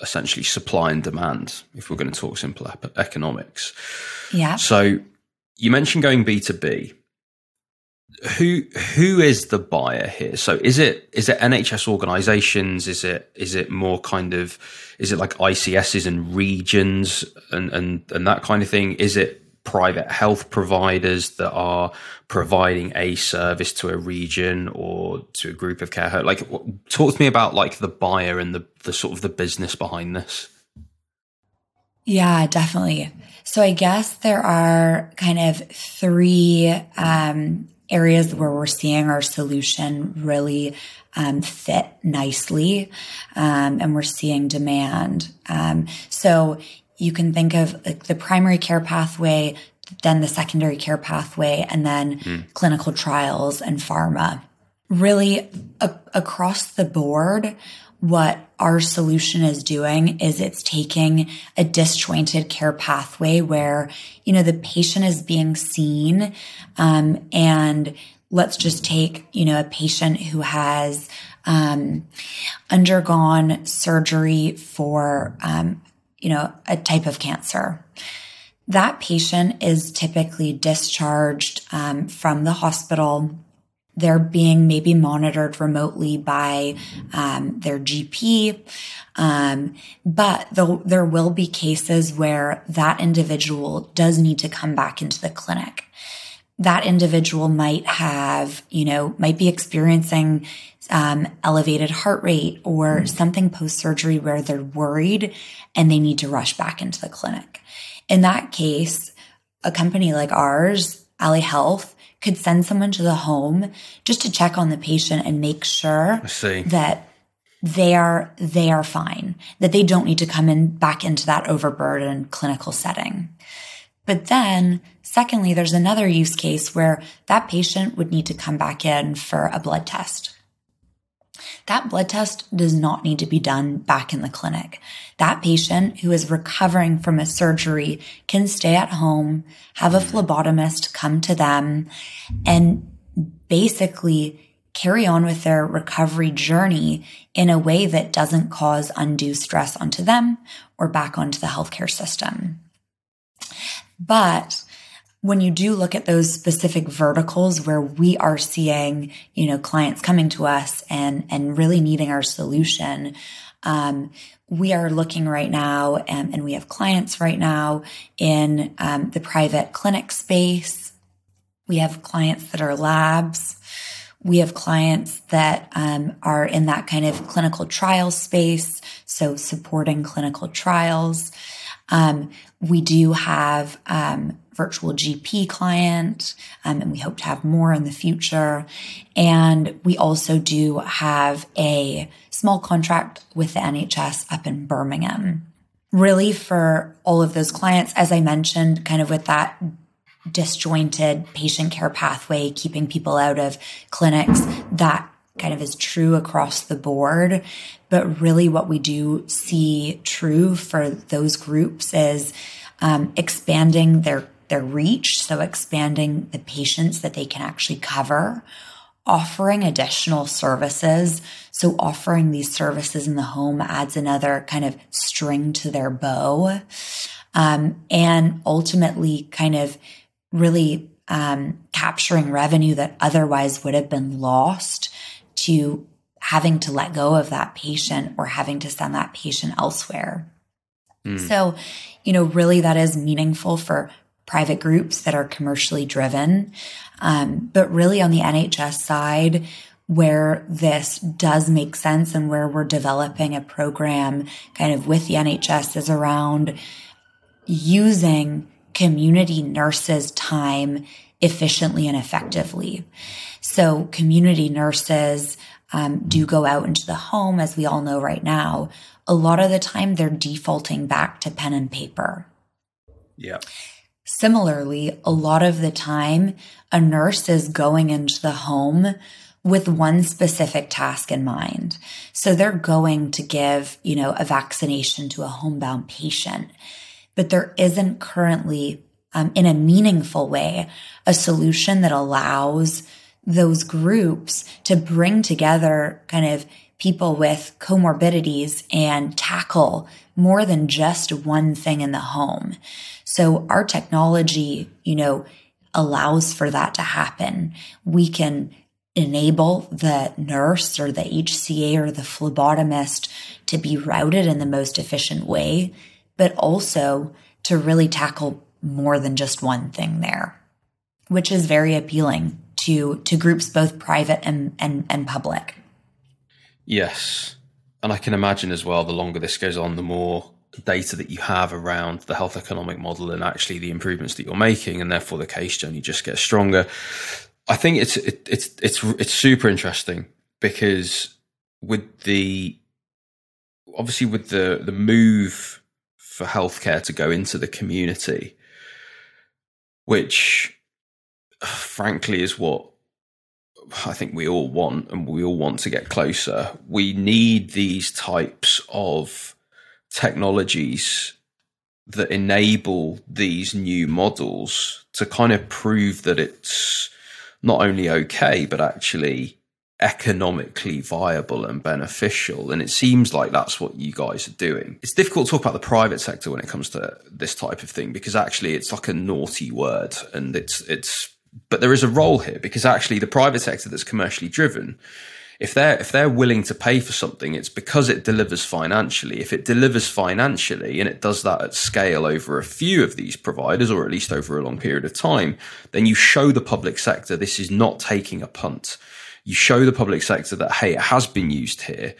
essentially supply and demand, if we're going to talk simple economics. Yeah. So you mentioned going B to B. Who who is the buyer here? So is it is it N H S organisations? Is it is it more kind of is it like I C Ss and regions and, and and that kind of thing? Is it private health providers that are providing a service to a region or to a group of care homes? Like, talk to me about like the buyer and the the sort of the business behind this. Yeah, definitely. So I guess there are kind of three Um, areas where we're seeing our solution really um, fit nicely, um, and we're seeing demand. Um, so you can think of like the primary care pathway, then the secondary care pathway, and then mm. clinical trials and pharma. Really a- across the board, what our solution is doing is it's taking a disjointed care pathway where, you know, the patient is being seen. Um, and let's just take, you know, a patient who has, um, undergone surgery for, um, you know, a type of cancer. that patient is typically discharged um, from the hospital. They're being maybe monitored remotely by um, their G P, um, but the, there will be cases where that individual does need to come back into the clinic. That individual might have, you know, might be experiencing um, elevated heart rate or mm-hmm. something post-surgery where they're worried and they need to rush back into the clinic. In that case, a company like ours, Ally Health, could send someone to the home just to check on the patient and make sure that they are they are fine, that they don't need to come in back into that overburdened clinical setting. But then, secondly, there's another use case where that patient would need to come back in for a blood test. That blood test does not need to be done back in the clinic. That patient who is recovering from a surgery can stay at home, have a phlebotomist come to them, and basically carry on with their recovery journey in a way that doesn't cause undue stress onto them or back onto the healthcare system. But when you do look at those specific verticals where we are seeing, you know, clients coming to us and, and really needing our solution, um, we are looking right now and, and we have clients right now in um, the private clinic space. We have clients that are labs. We have clients that um, are in that kind of clinical trial space, so supporting clinical trials. Um, we do have um, virtual G P client, um, and we hope to have more in the future. And we also do have a small contract with the N H S up in Birmingham. Really for all of those clients, as I mentioned, kind of with that disjointed patient care pathway, keeping people out of clinics, that kind of is true across the board. But really what we do see true for those groups is um, expanding their, their reach, so expanding the patients that they can actually cover, offering additional services. So offering these services in the home adds another kind of string to their bow, um, and ultimately kind of really um, capturing revenue that otherwise would have been lost to having to let go of that patient or having to send that patient elsewhere. Mm. So, you know, really that is meaningful for private groups that are commercially driven. Um, but really on the N H S side, where this does make sense and where we're developing a program kind of with the N H S is around using community nurses' time efficiently and effectively. So community nurses um, do go out into the home, as we all know right now. A lot of the time they're defaulting back to pen and paper. Yeah. Similarly, a lot of the time a nurse is going into the home with one specific task in mind. So they're going to give, you know, a vaccination to a homebound patient, but there isn't currently Um, in a meaningful way, a solution that allows those groups to bring together kind of people with comorbidities and tackle more than just one thing in the home. So our technology, you know, allows for that to happen. We can enable the nurse or the H C A or the phlebotomist to be routed in the most efficient way, but also to really tackle more than just one thing there, which is very appealing to to groups both private and, and, and public. Yes. And I can imagine as well, the longer this goes on, the more data that you have around the health economic model and actually the improvements that you're making, and therefore the case journey just gets stronger. I think it's it, it's it's it's super interesting because with the obviously with the the move for healthcare to go into the community, which frankly is what I think we all want, and we all want to get closer. We need these types of technologies that enable these new models to kind of prove that it's not only okay, but actually economically viable and beneficial. And it seems like that's what you guys are doing. It's difficult to talk about the private sector when it comes to this type of thing, because actually it's like a naughty word, and it's, it's, but there is a role here, because actually the private sector that's commercially driven, if they're, if they're willing to pay for something, it's because it delivers financially. If it delivers financially and it does that at scale over a few of these providers, or at least over a long period of time, then you show the public sector this is not taking a punt. You show the public sector that, hey, it has been used here.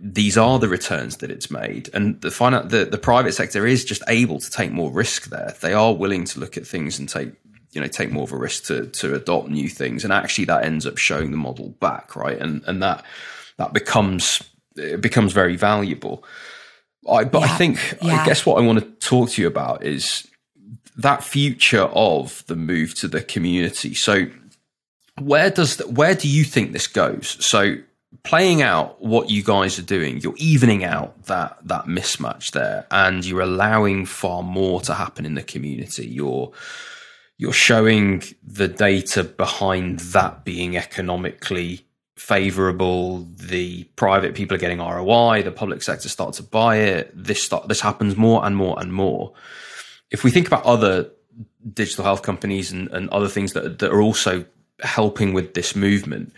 These are the returns that it's made. And the, finan- the the private sector is just able to take more risk there. They are willing to look at things and take, you know, take more of a risk to, to adopt new things. And actually that ends up showing the model back, right? And and that that becomes, it becomes very valuable. I, but yeah. I think, yeah. I guess what I want to talk to you about is that future of the move to the community. So, Where does the, where do you think this goes? So playing out what you guys are doing, you're evening out that that mismatch there, and you're allowing far more to happen in the community. You're you're showing the data behind that being economically favorable. The private people are getting R O I. The public sector starts to buy it. This start, this happens more and more and more. If we think about other digital health companies and, and other things that that are also helping with this movement,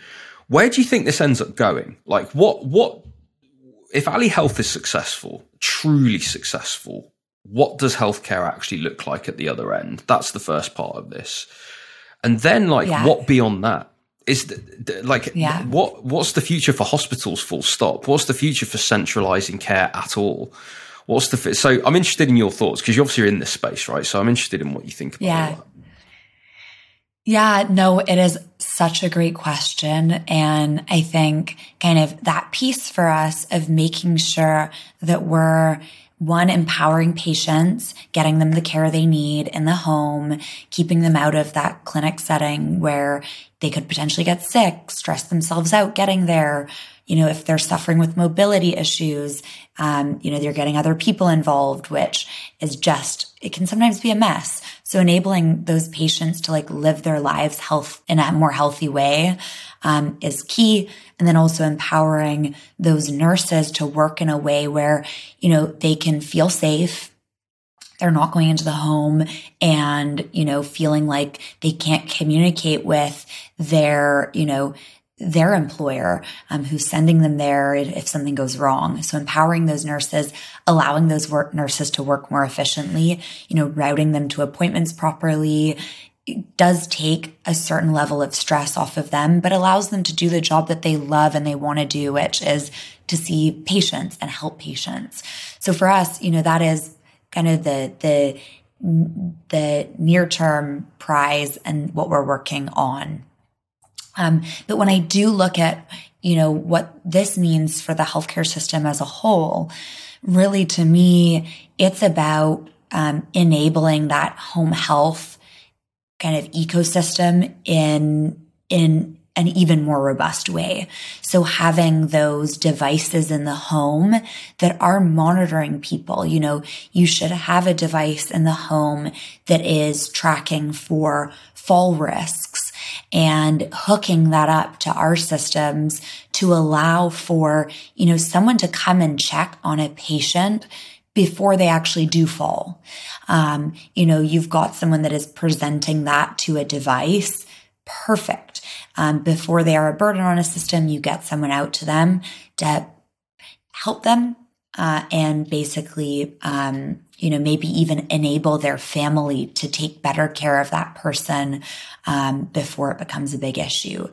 where do you think this ends up going? Like, what what if Ally Health is successful, truly successful, what does healthcare actually look like at the other end? That's the first part of this. And then, like, yeah. what beyond that is the, the, like yeah. what what's the future for hospitals, full stop? What's the future for centralizing care at all? What's the fi- so I'm interested in your thoughts, because you obviously are in this space, right? So I'm interested in what you think about yeah. that. Yeah, no, it is such a great question. And I think kind of that piece for us of making sure that we're, one, empowering patients, getting them the care they need in the home, keeping them out of that clinic setting where they could potentially get sick, stress themselves out getting there. You know, if they're suffering with mobility issues, um, you know, they're getting other people involved, which is just, it can sometimes be a mess. So enabling those patients to like live their lives health in a more healthy way, um, is key. And then also empowering those nurses to work in a way where, you know, they can feel safe. They're not going into the home and, you know, feeling like they can't communicate with their, you know, their employer, um, who's sending them there if something goes wrong. So empowering those nurses, allowing those work nurses to work more efficiently, you know, routing them to appointments properly, it does take a certain level of stress off of them, but allows them to do the job that they love and they want to do, which is to see patients and help patients. So for us, you know, that is kind of the, the, the near term prize and what we're working on. Um, but when I do look at, you know, what this means for the healthcare system as a whole, really to me, it's about um, enabling that home health kind of ecosystem in in an even more robust way. So having those devices in the home that are monitoring people, you know, you should have a device in the home that is tracking for fall risks, and hooking that up to our systems to allow for, you know, someone to come and check on a patient before they actually do fall. Um, you know, you've got someone that is presenting that to a device. Perfect. Um, before they are a burden on a system, you get someone out to them to help them uh, and basically, um, you know, maybe even enable their family to take better care of that person um, before it becomes a big issue.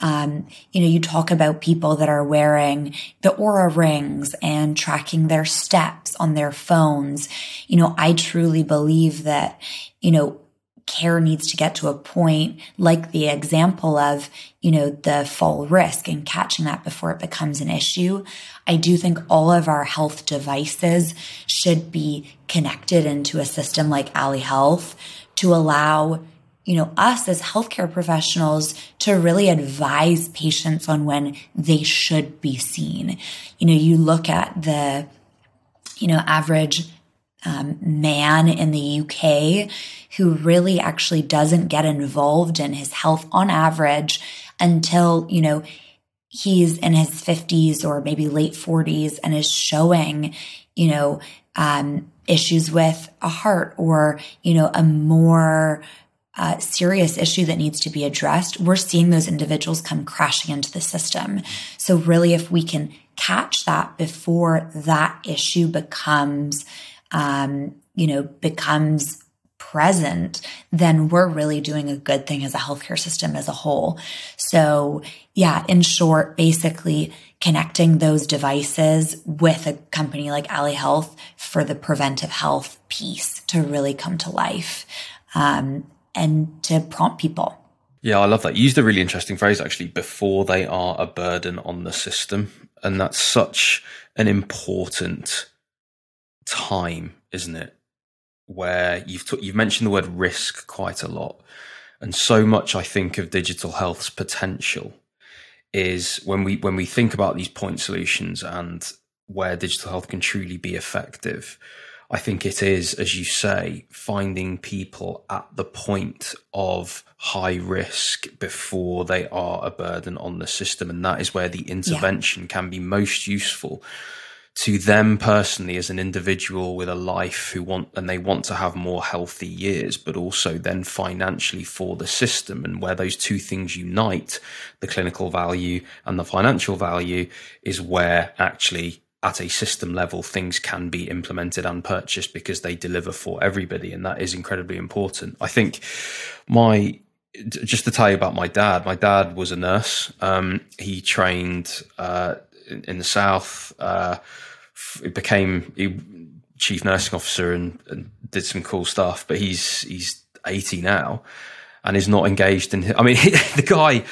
Um, you know, you talk about people that are wearing the Aura rings and tracking their steps on their phones. You know, I truly believe that, you know, care needs to get to a point like the example of, you know, the fall risk and catching that before it becomes an issue. I do think all of our health devices should be connected into a system like Ally Health to allow, you know, us as healthcare professionals to really advise patients on when they should be seen. You know, you look at the, you know, average Um, man in the U K who really actually doesn't get involved in his health on average until, you know, he's in his fifties or maybe late forties and is showing, you know, um, issues with a heart or, you know, a more uh, serious issue that needs to be addressed, we're seeing those individuals come crashing into the system. So really, if we can catch that before that issue becomes, um, you know, becomes present, then we're really doing a good thing as a healthcare system as a whole. So yeah, in short, basically connecting those devices with a company like Ally Health for the preventive health piece to really come to life, um, and to prompt people. Yeah, I love that. You used a really interesting phrase, actually, before they are a burden on the system. And that's such an important time, isn't it? Where you've t- you've mentioned the word risk quite a lot. And so much, I think, of digital health's potential is when we when we think about these point solutions and where digital health can truly be effective, I think it is, as you say, finding people at the point of high risk before they are a burden on the system. And that is where the intervention yeah. can be most useful to them personally as an individual with a life who want, and they want to have more healthy years, but also then financially for the system. And where those two things unite, the clinical value and the financial value, is where actually at a system level things can be implemented and purchased because they deliver for everybody. And that is incredibly important. I think my, just to tell you about my dad, my dad was a nurse. Um, he trained, uh, in the South, uh, it became he, chief nursing officer and, and did some cool stuff, but he's, he's eighty now and is not engaged in, I mean, the guy,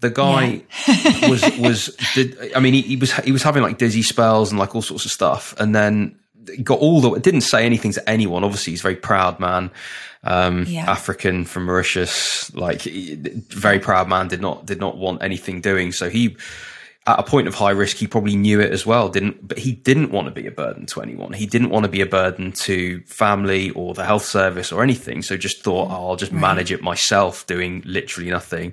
the guy yeah. was, was, did, I mean, he, he was, he was having like dizzy spells and like all sorts of stuff. And then got all the, didn't say anything to anyone. Obviously he's a very proud man, um, yeah. African from Mauritius, like very proud man, did not, did not want anything doing. So he, at a point of high risk, he probably knew it as well, didn't? But he didn't want to be a burden to anyone. He didn't want to be a burden to family or the health service or anything. So just thought, oh, I'll just right. manage it myself, doing literally nothing.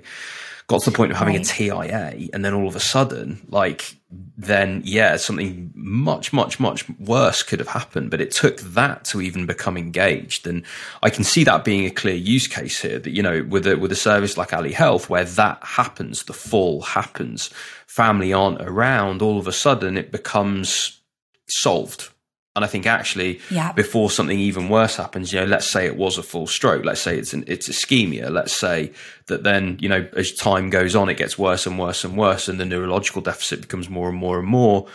Got to the point of having right. a T I A, and then all of a sudden, like, then yeah, something much, much, much worse could have happened. But it took that to even become engaged, and I can see that being a clear use case here. That, you know, with a, with a service like Ally Health, where that happens, the fall happens, family aren't around, all of a sudden it becomes solved. And I think actually, yeah. before something even worse happens, you know, let's say it was a full stroke, let's say it's an, it's ischemia, let's say that then, you know, as time goes on, it gets worse and worse and worse, and the neurological deficit becomes more and more and more.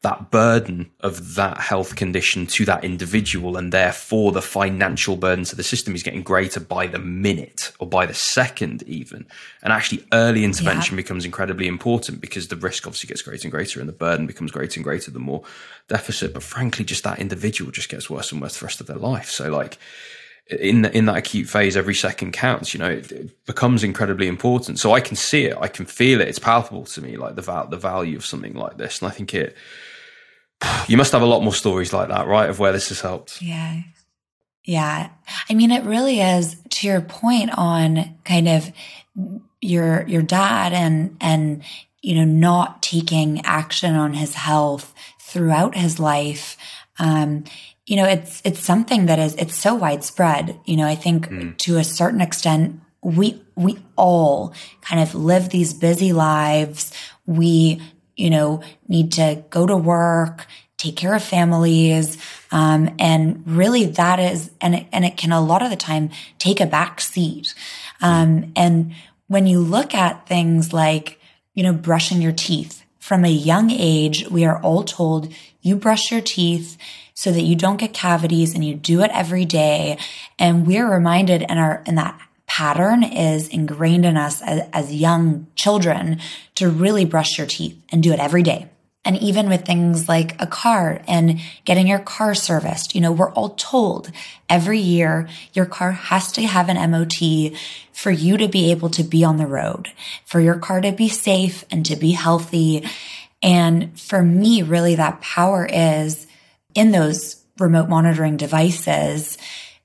That burden of that health condition to that individual, and therefore the financial burden to the system, is getting greater by the minute or by the second even. And actually early intervention yeah. becomes incredibly important, because the risk obviously gets greater and greater and the burden becomes greater and greater the more deficit. But frankly, just that individual just gets worse and worse the rest of their life. So like in the, in that acute phase, every second counts, you know, it, it becomes incredibly important. So I can see it, I can feel it, it's palpable to me, like the val- the value of something like this. And I think it, you must have a lot more stories like that, right? Of where this has helped. Yeah. Yeah. I mean, it really is, to your point on kind of your, your dad and, and, you know, not taking action on his health throughout his life. Um, you know, it's, it's something that is, it's so widespread. You know, I think mm. to a certain extent, we, we all kind of live these busy lives. We, you know, need to go to work, take care of families. Um, and really that is, and it, and it can a lot of the time take a back seat. Um, and when you look at things like, you know, brushing your teeth, from a young age, we are all told you brush your teeth so that you don't get cavities, and you do it every day. And we're reminded, and our, in that pattern is ingrained in us as, as young children, to really brush your teeth and do it every day. And even with things like a car and getting your car serviced, you know, we're all told every year your car has to have an M O T for you to be able to be on the road, for your car to be safe and to be healthy. And for me, really that power is in those remote monitoring devices,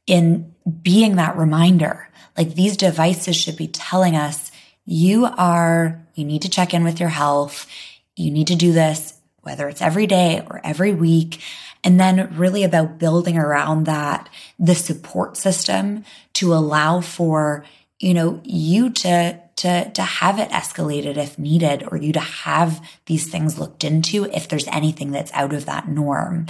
in being that reminder. Like, these devices should be telling us, you are, you need to check in with your health. You need to do this, whether it's every day or every week. And then really about building around that, the support system to allow for, you know, you to, to, to have it escalated if needed, or you to have these things looked into if there's anything that's out of that norm.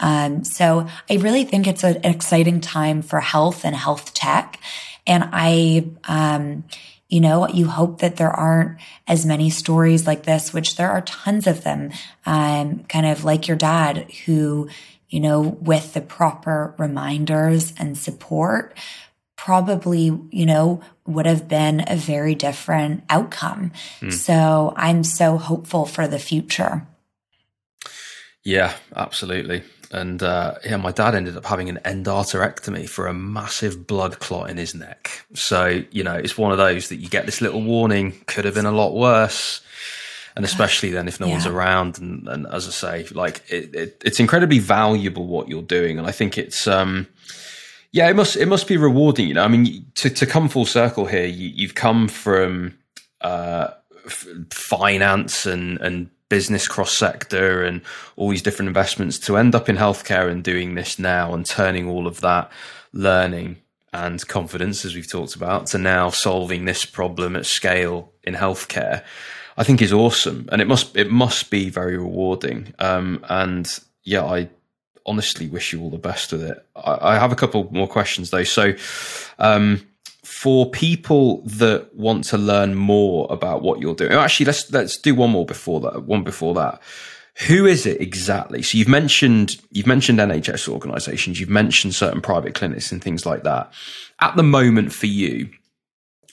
Um, so I really think it's an exciting time for health and health tech. And I, um, you know, you hope that there aren't as many stories like this, which there are tons of them, um, kind of like your dad who, you know, with the proper reminders and support, probably, you know, would have been a very different outcome. Mm. So I'm so hopeful for the future. Yeah, absolutely. And uh, yeah, my dad ended up having an endarterectomy for a massive blood clot in his neck. So, you know, it's one of those that you get this little warning, could have been a lot worse. And especially then if no yeah. one's around. And, and as I say, like it, it, it's incredibly valuable what you're doing. And I think it's, um, yeah, it must it must be rewarding. You know, I mean, to, to come full circle here, you, you've come from uh, f- finance and and. business cross-sector and all these different investments to end up in healthcare and doing this now and turning all of that learning and confidence, as we've talked about, to now solving this problem at scale in healthcare, I think is awesome. And it must it must be very rewarding. Um, and yeah, I honestly wish you all the best with it. I, I have a couple more questions though. So um, for people that want to learn more about what you're doing, actually, let's let's do one more before that. One before that, who is it exactly? So you've mentioned you've mentioned N H S organisations, you've mentioned certain private clinics and things like that. At the moment, for you,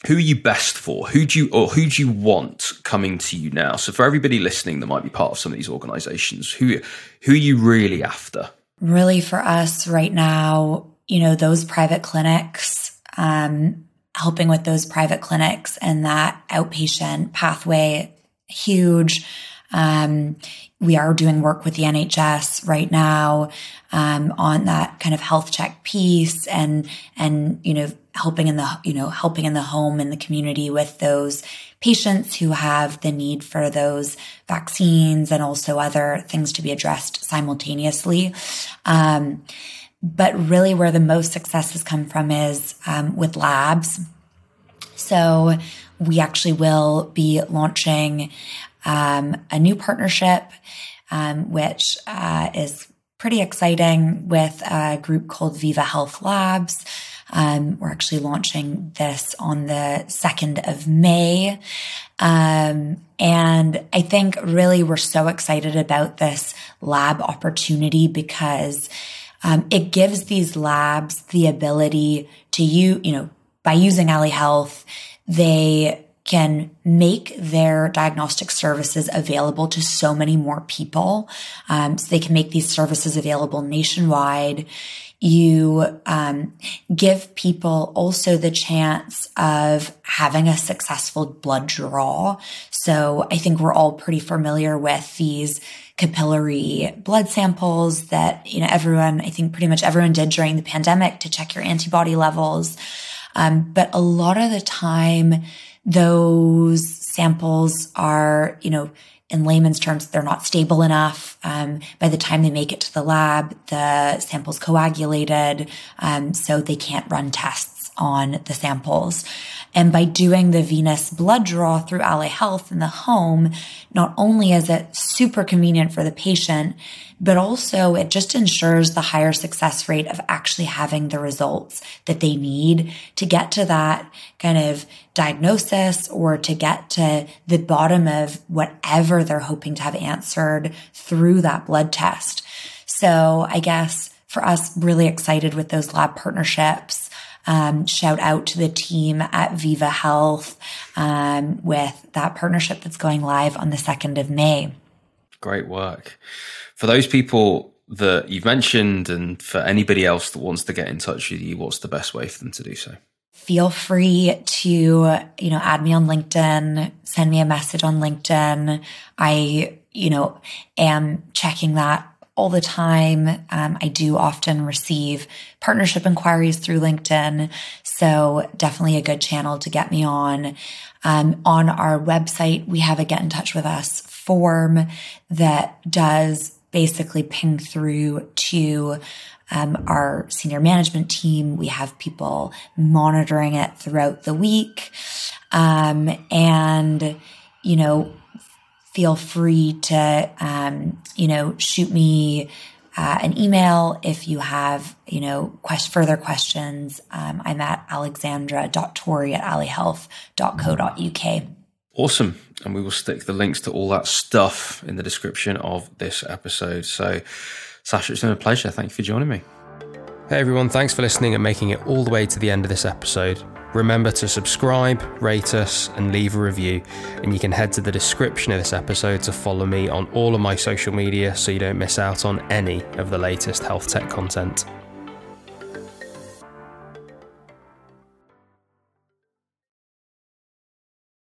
who are you best for? Who do you or who do you want coming to you now? So for everybody listening that might be part of some of these organisations, who who are you really after? Really, for us right now, you know, those private clinics. Um, helping with those private clinics and that outpatient pathway, huge. Um, we are doing work with the N H S right now, um, on that kind of health check piece and, and, you know, helping in the, you know, helping in the home and the community with those patients who have the need for those vaccines and also other things to be addressed simultaneously. Um, But really where the most success has come from is um, with labs. So we actually will be launching um, a new partnership, um, which uh, is pretty exciting with a group called Viva Health Labs. Um, we're actually launching this on the second of May. Um, and I think really we're so excited about this lab opportunity because Um, it gives these labs the ability to you, you know, by using Ally Health, they can make their diagnostic services available to so many more people. Um, so they can make these services available nationwide. You um, give people also the chance of having a successful blood draw. So I think we're all pretty familiar with these capillary blood samples that, you know, everyone, I think pretty much everyone did during the pandemic to check your antibody levels. Um, but a lot of the time, those samples are, you know, in layman's terms, they're not stable enough. Um, by the time they make it to the lab, the sample's coagulated, um, so they can't run tests on the samples. And by doing the venous blood draw through Ally Health in the home, not only is it super convenient for the patient, but also it just ensures the higher success rate of actually having the results that they need to get to that kind of diagnosis or to get to the bottom of whatever they're hoping to have answered through that blood test. So I guess for us, really excited with those lab partnerships. Um, shout out to the team at Viva Health um, with that partnership that's going live on the second of May. Great work. For those people that you've mentioned and for anybody else that wants to get in touch with you, what's the best way for them to do so? Feel free to, you know, add me on LinkedIn, send me a message on LinkedIn. I, you know, am checking that all the time. Um, I do often receive partnership inquiries through LinkedIn, so definitely a good channel to get me on. Um, on our website, we have a Get in Touch with Us form that does basically ping through to um, our senior management team. We have people monitoring it throughout the week. Um, and, you know, feel free to, um, you know, shoot me uh, an email if you have, you know, quest- further questions. Um, I'm at alexandra dot tory at ally health dot co dot u k. Awesome. And we will stick the links to all that stuff in the description of this episode. So, Sasha, it's been a pleasure. Thank you for joining me. Hey, everyone. Thanks for listening and making it all the way to the end of this episode. Remember to subscribe, rate us, and leave a review. And you can head to the description of this episode to follow me on all of my social media so you don't miss out on any of the latest health tech content.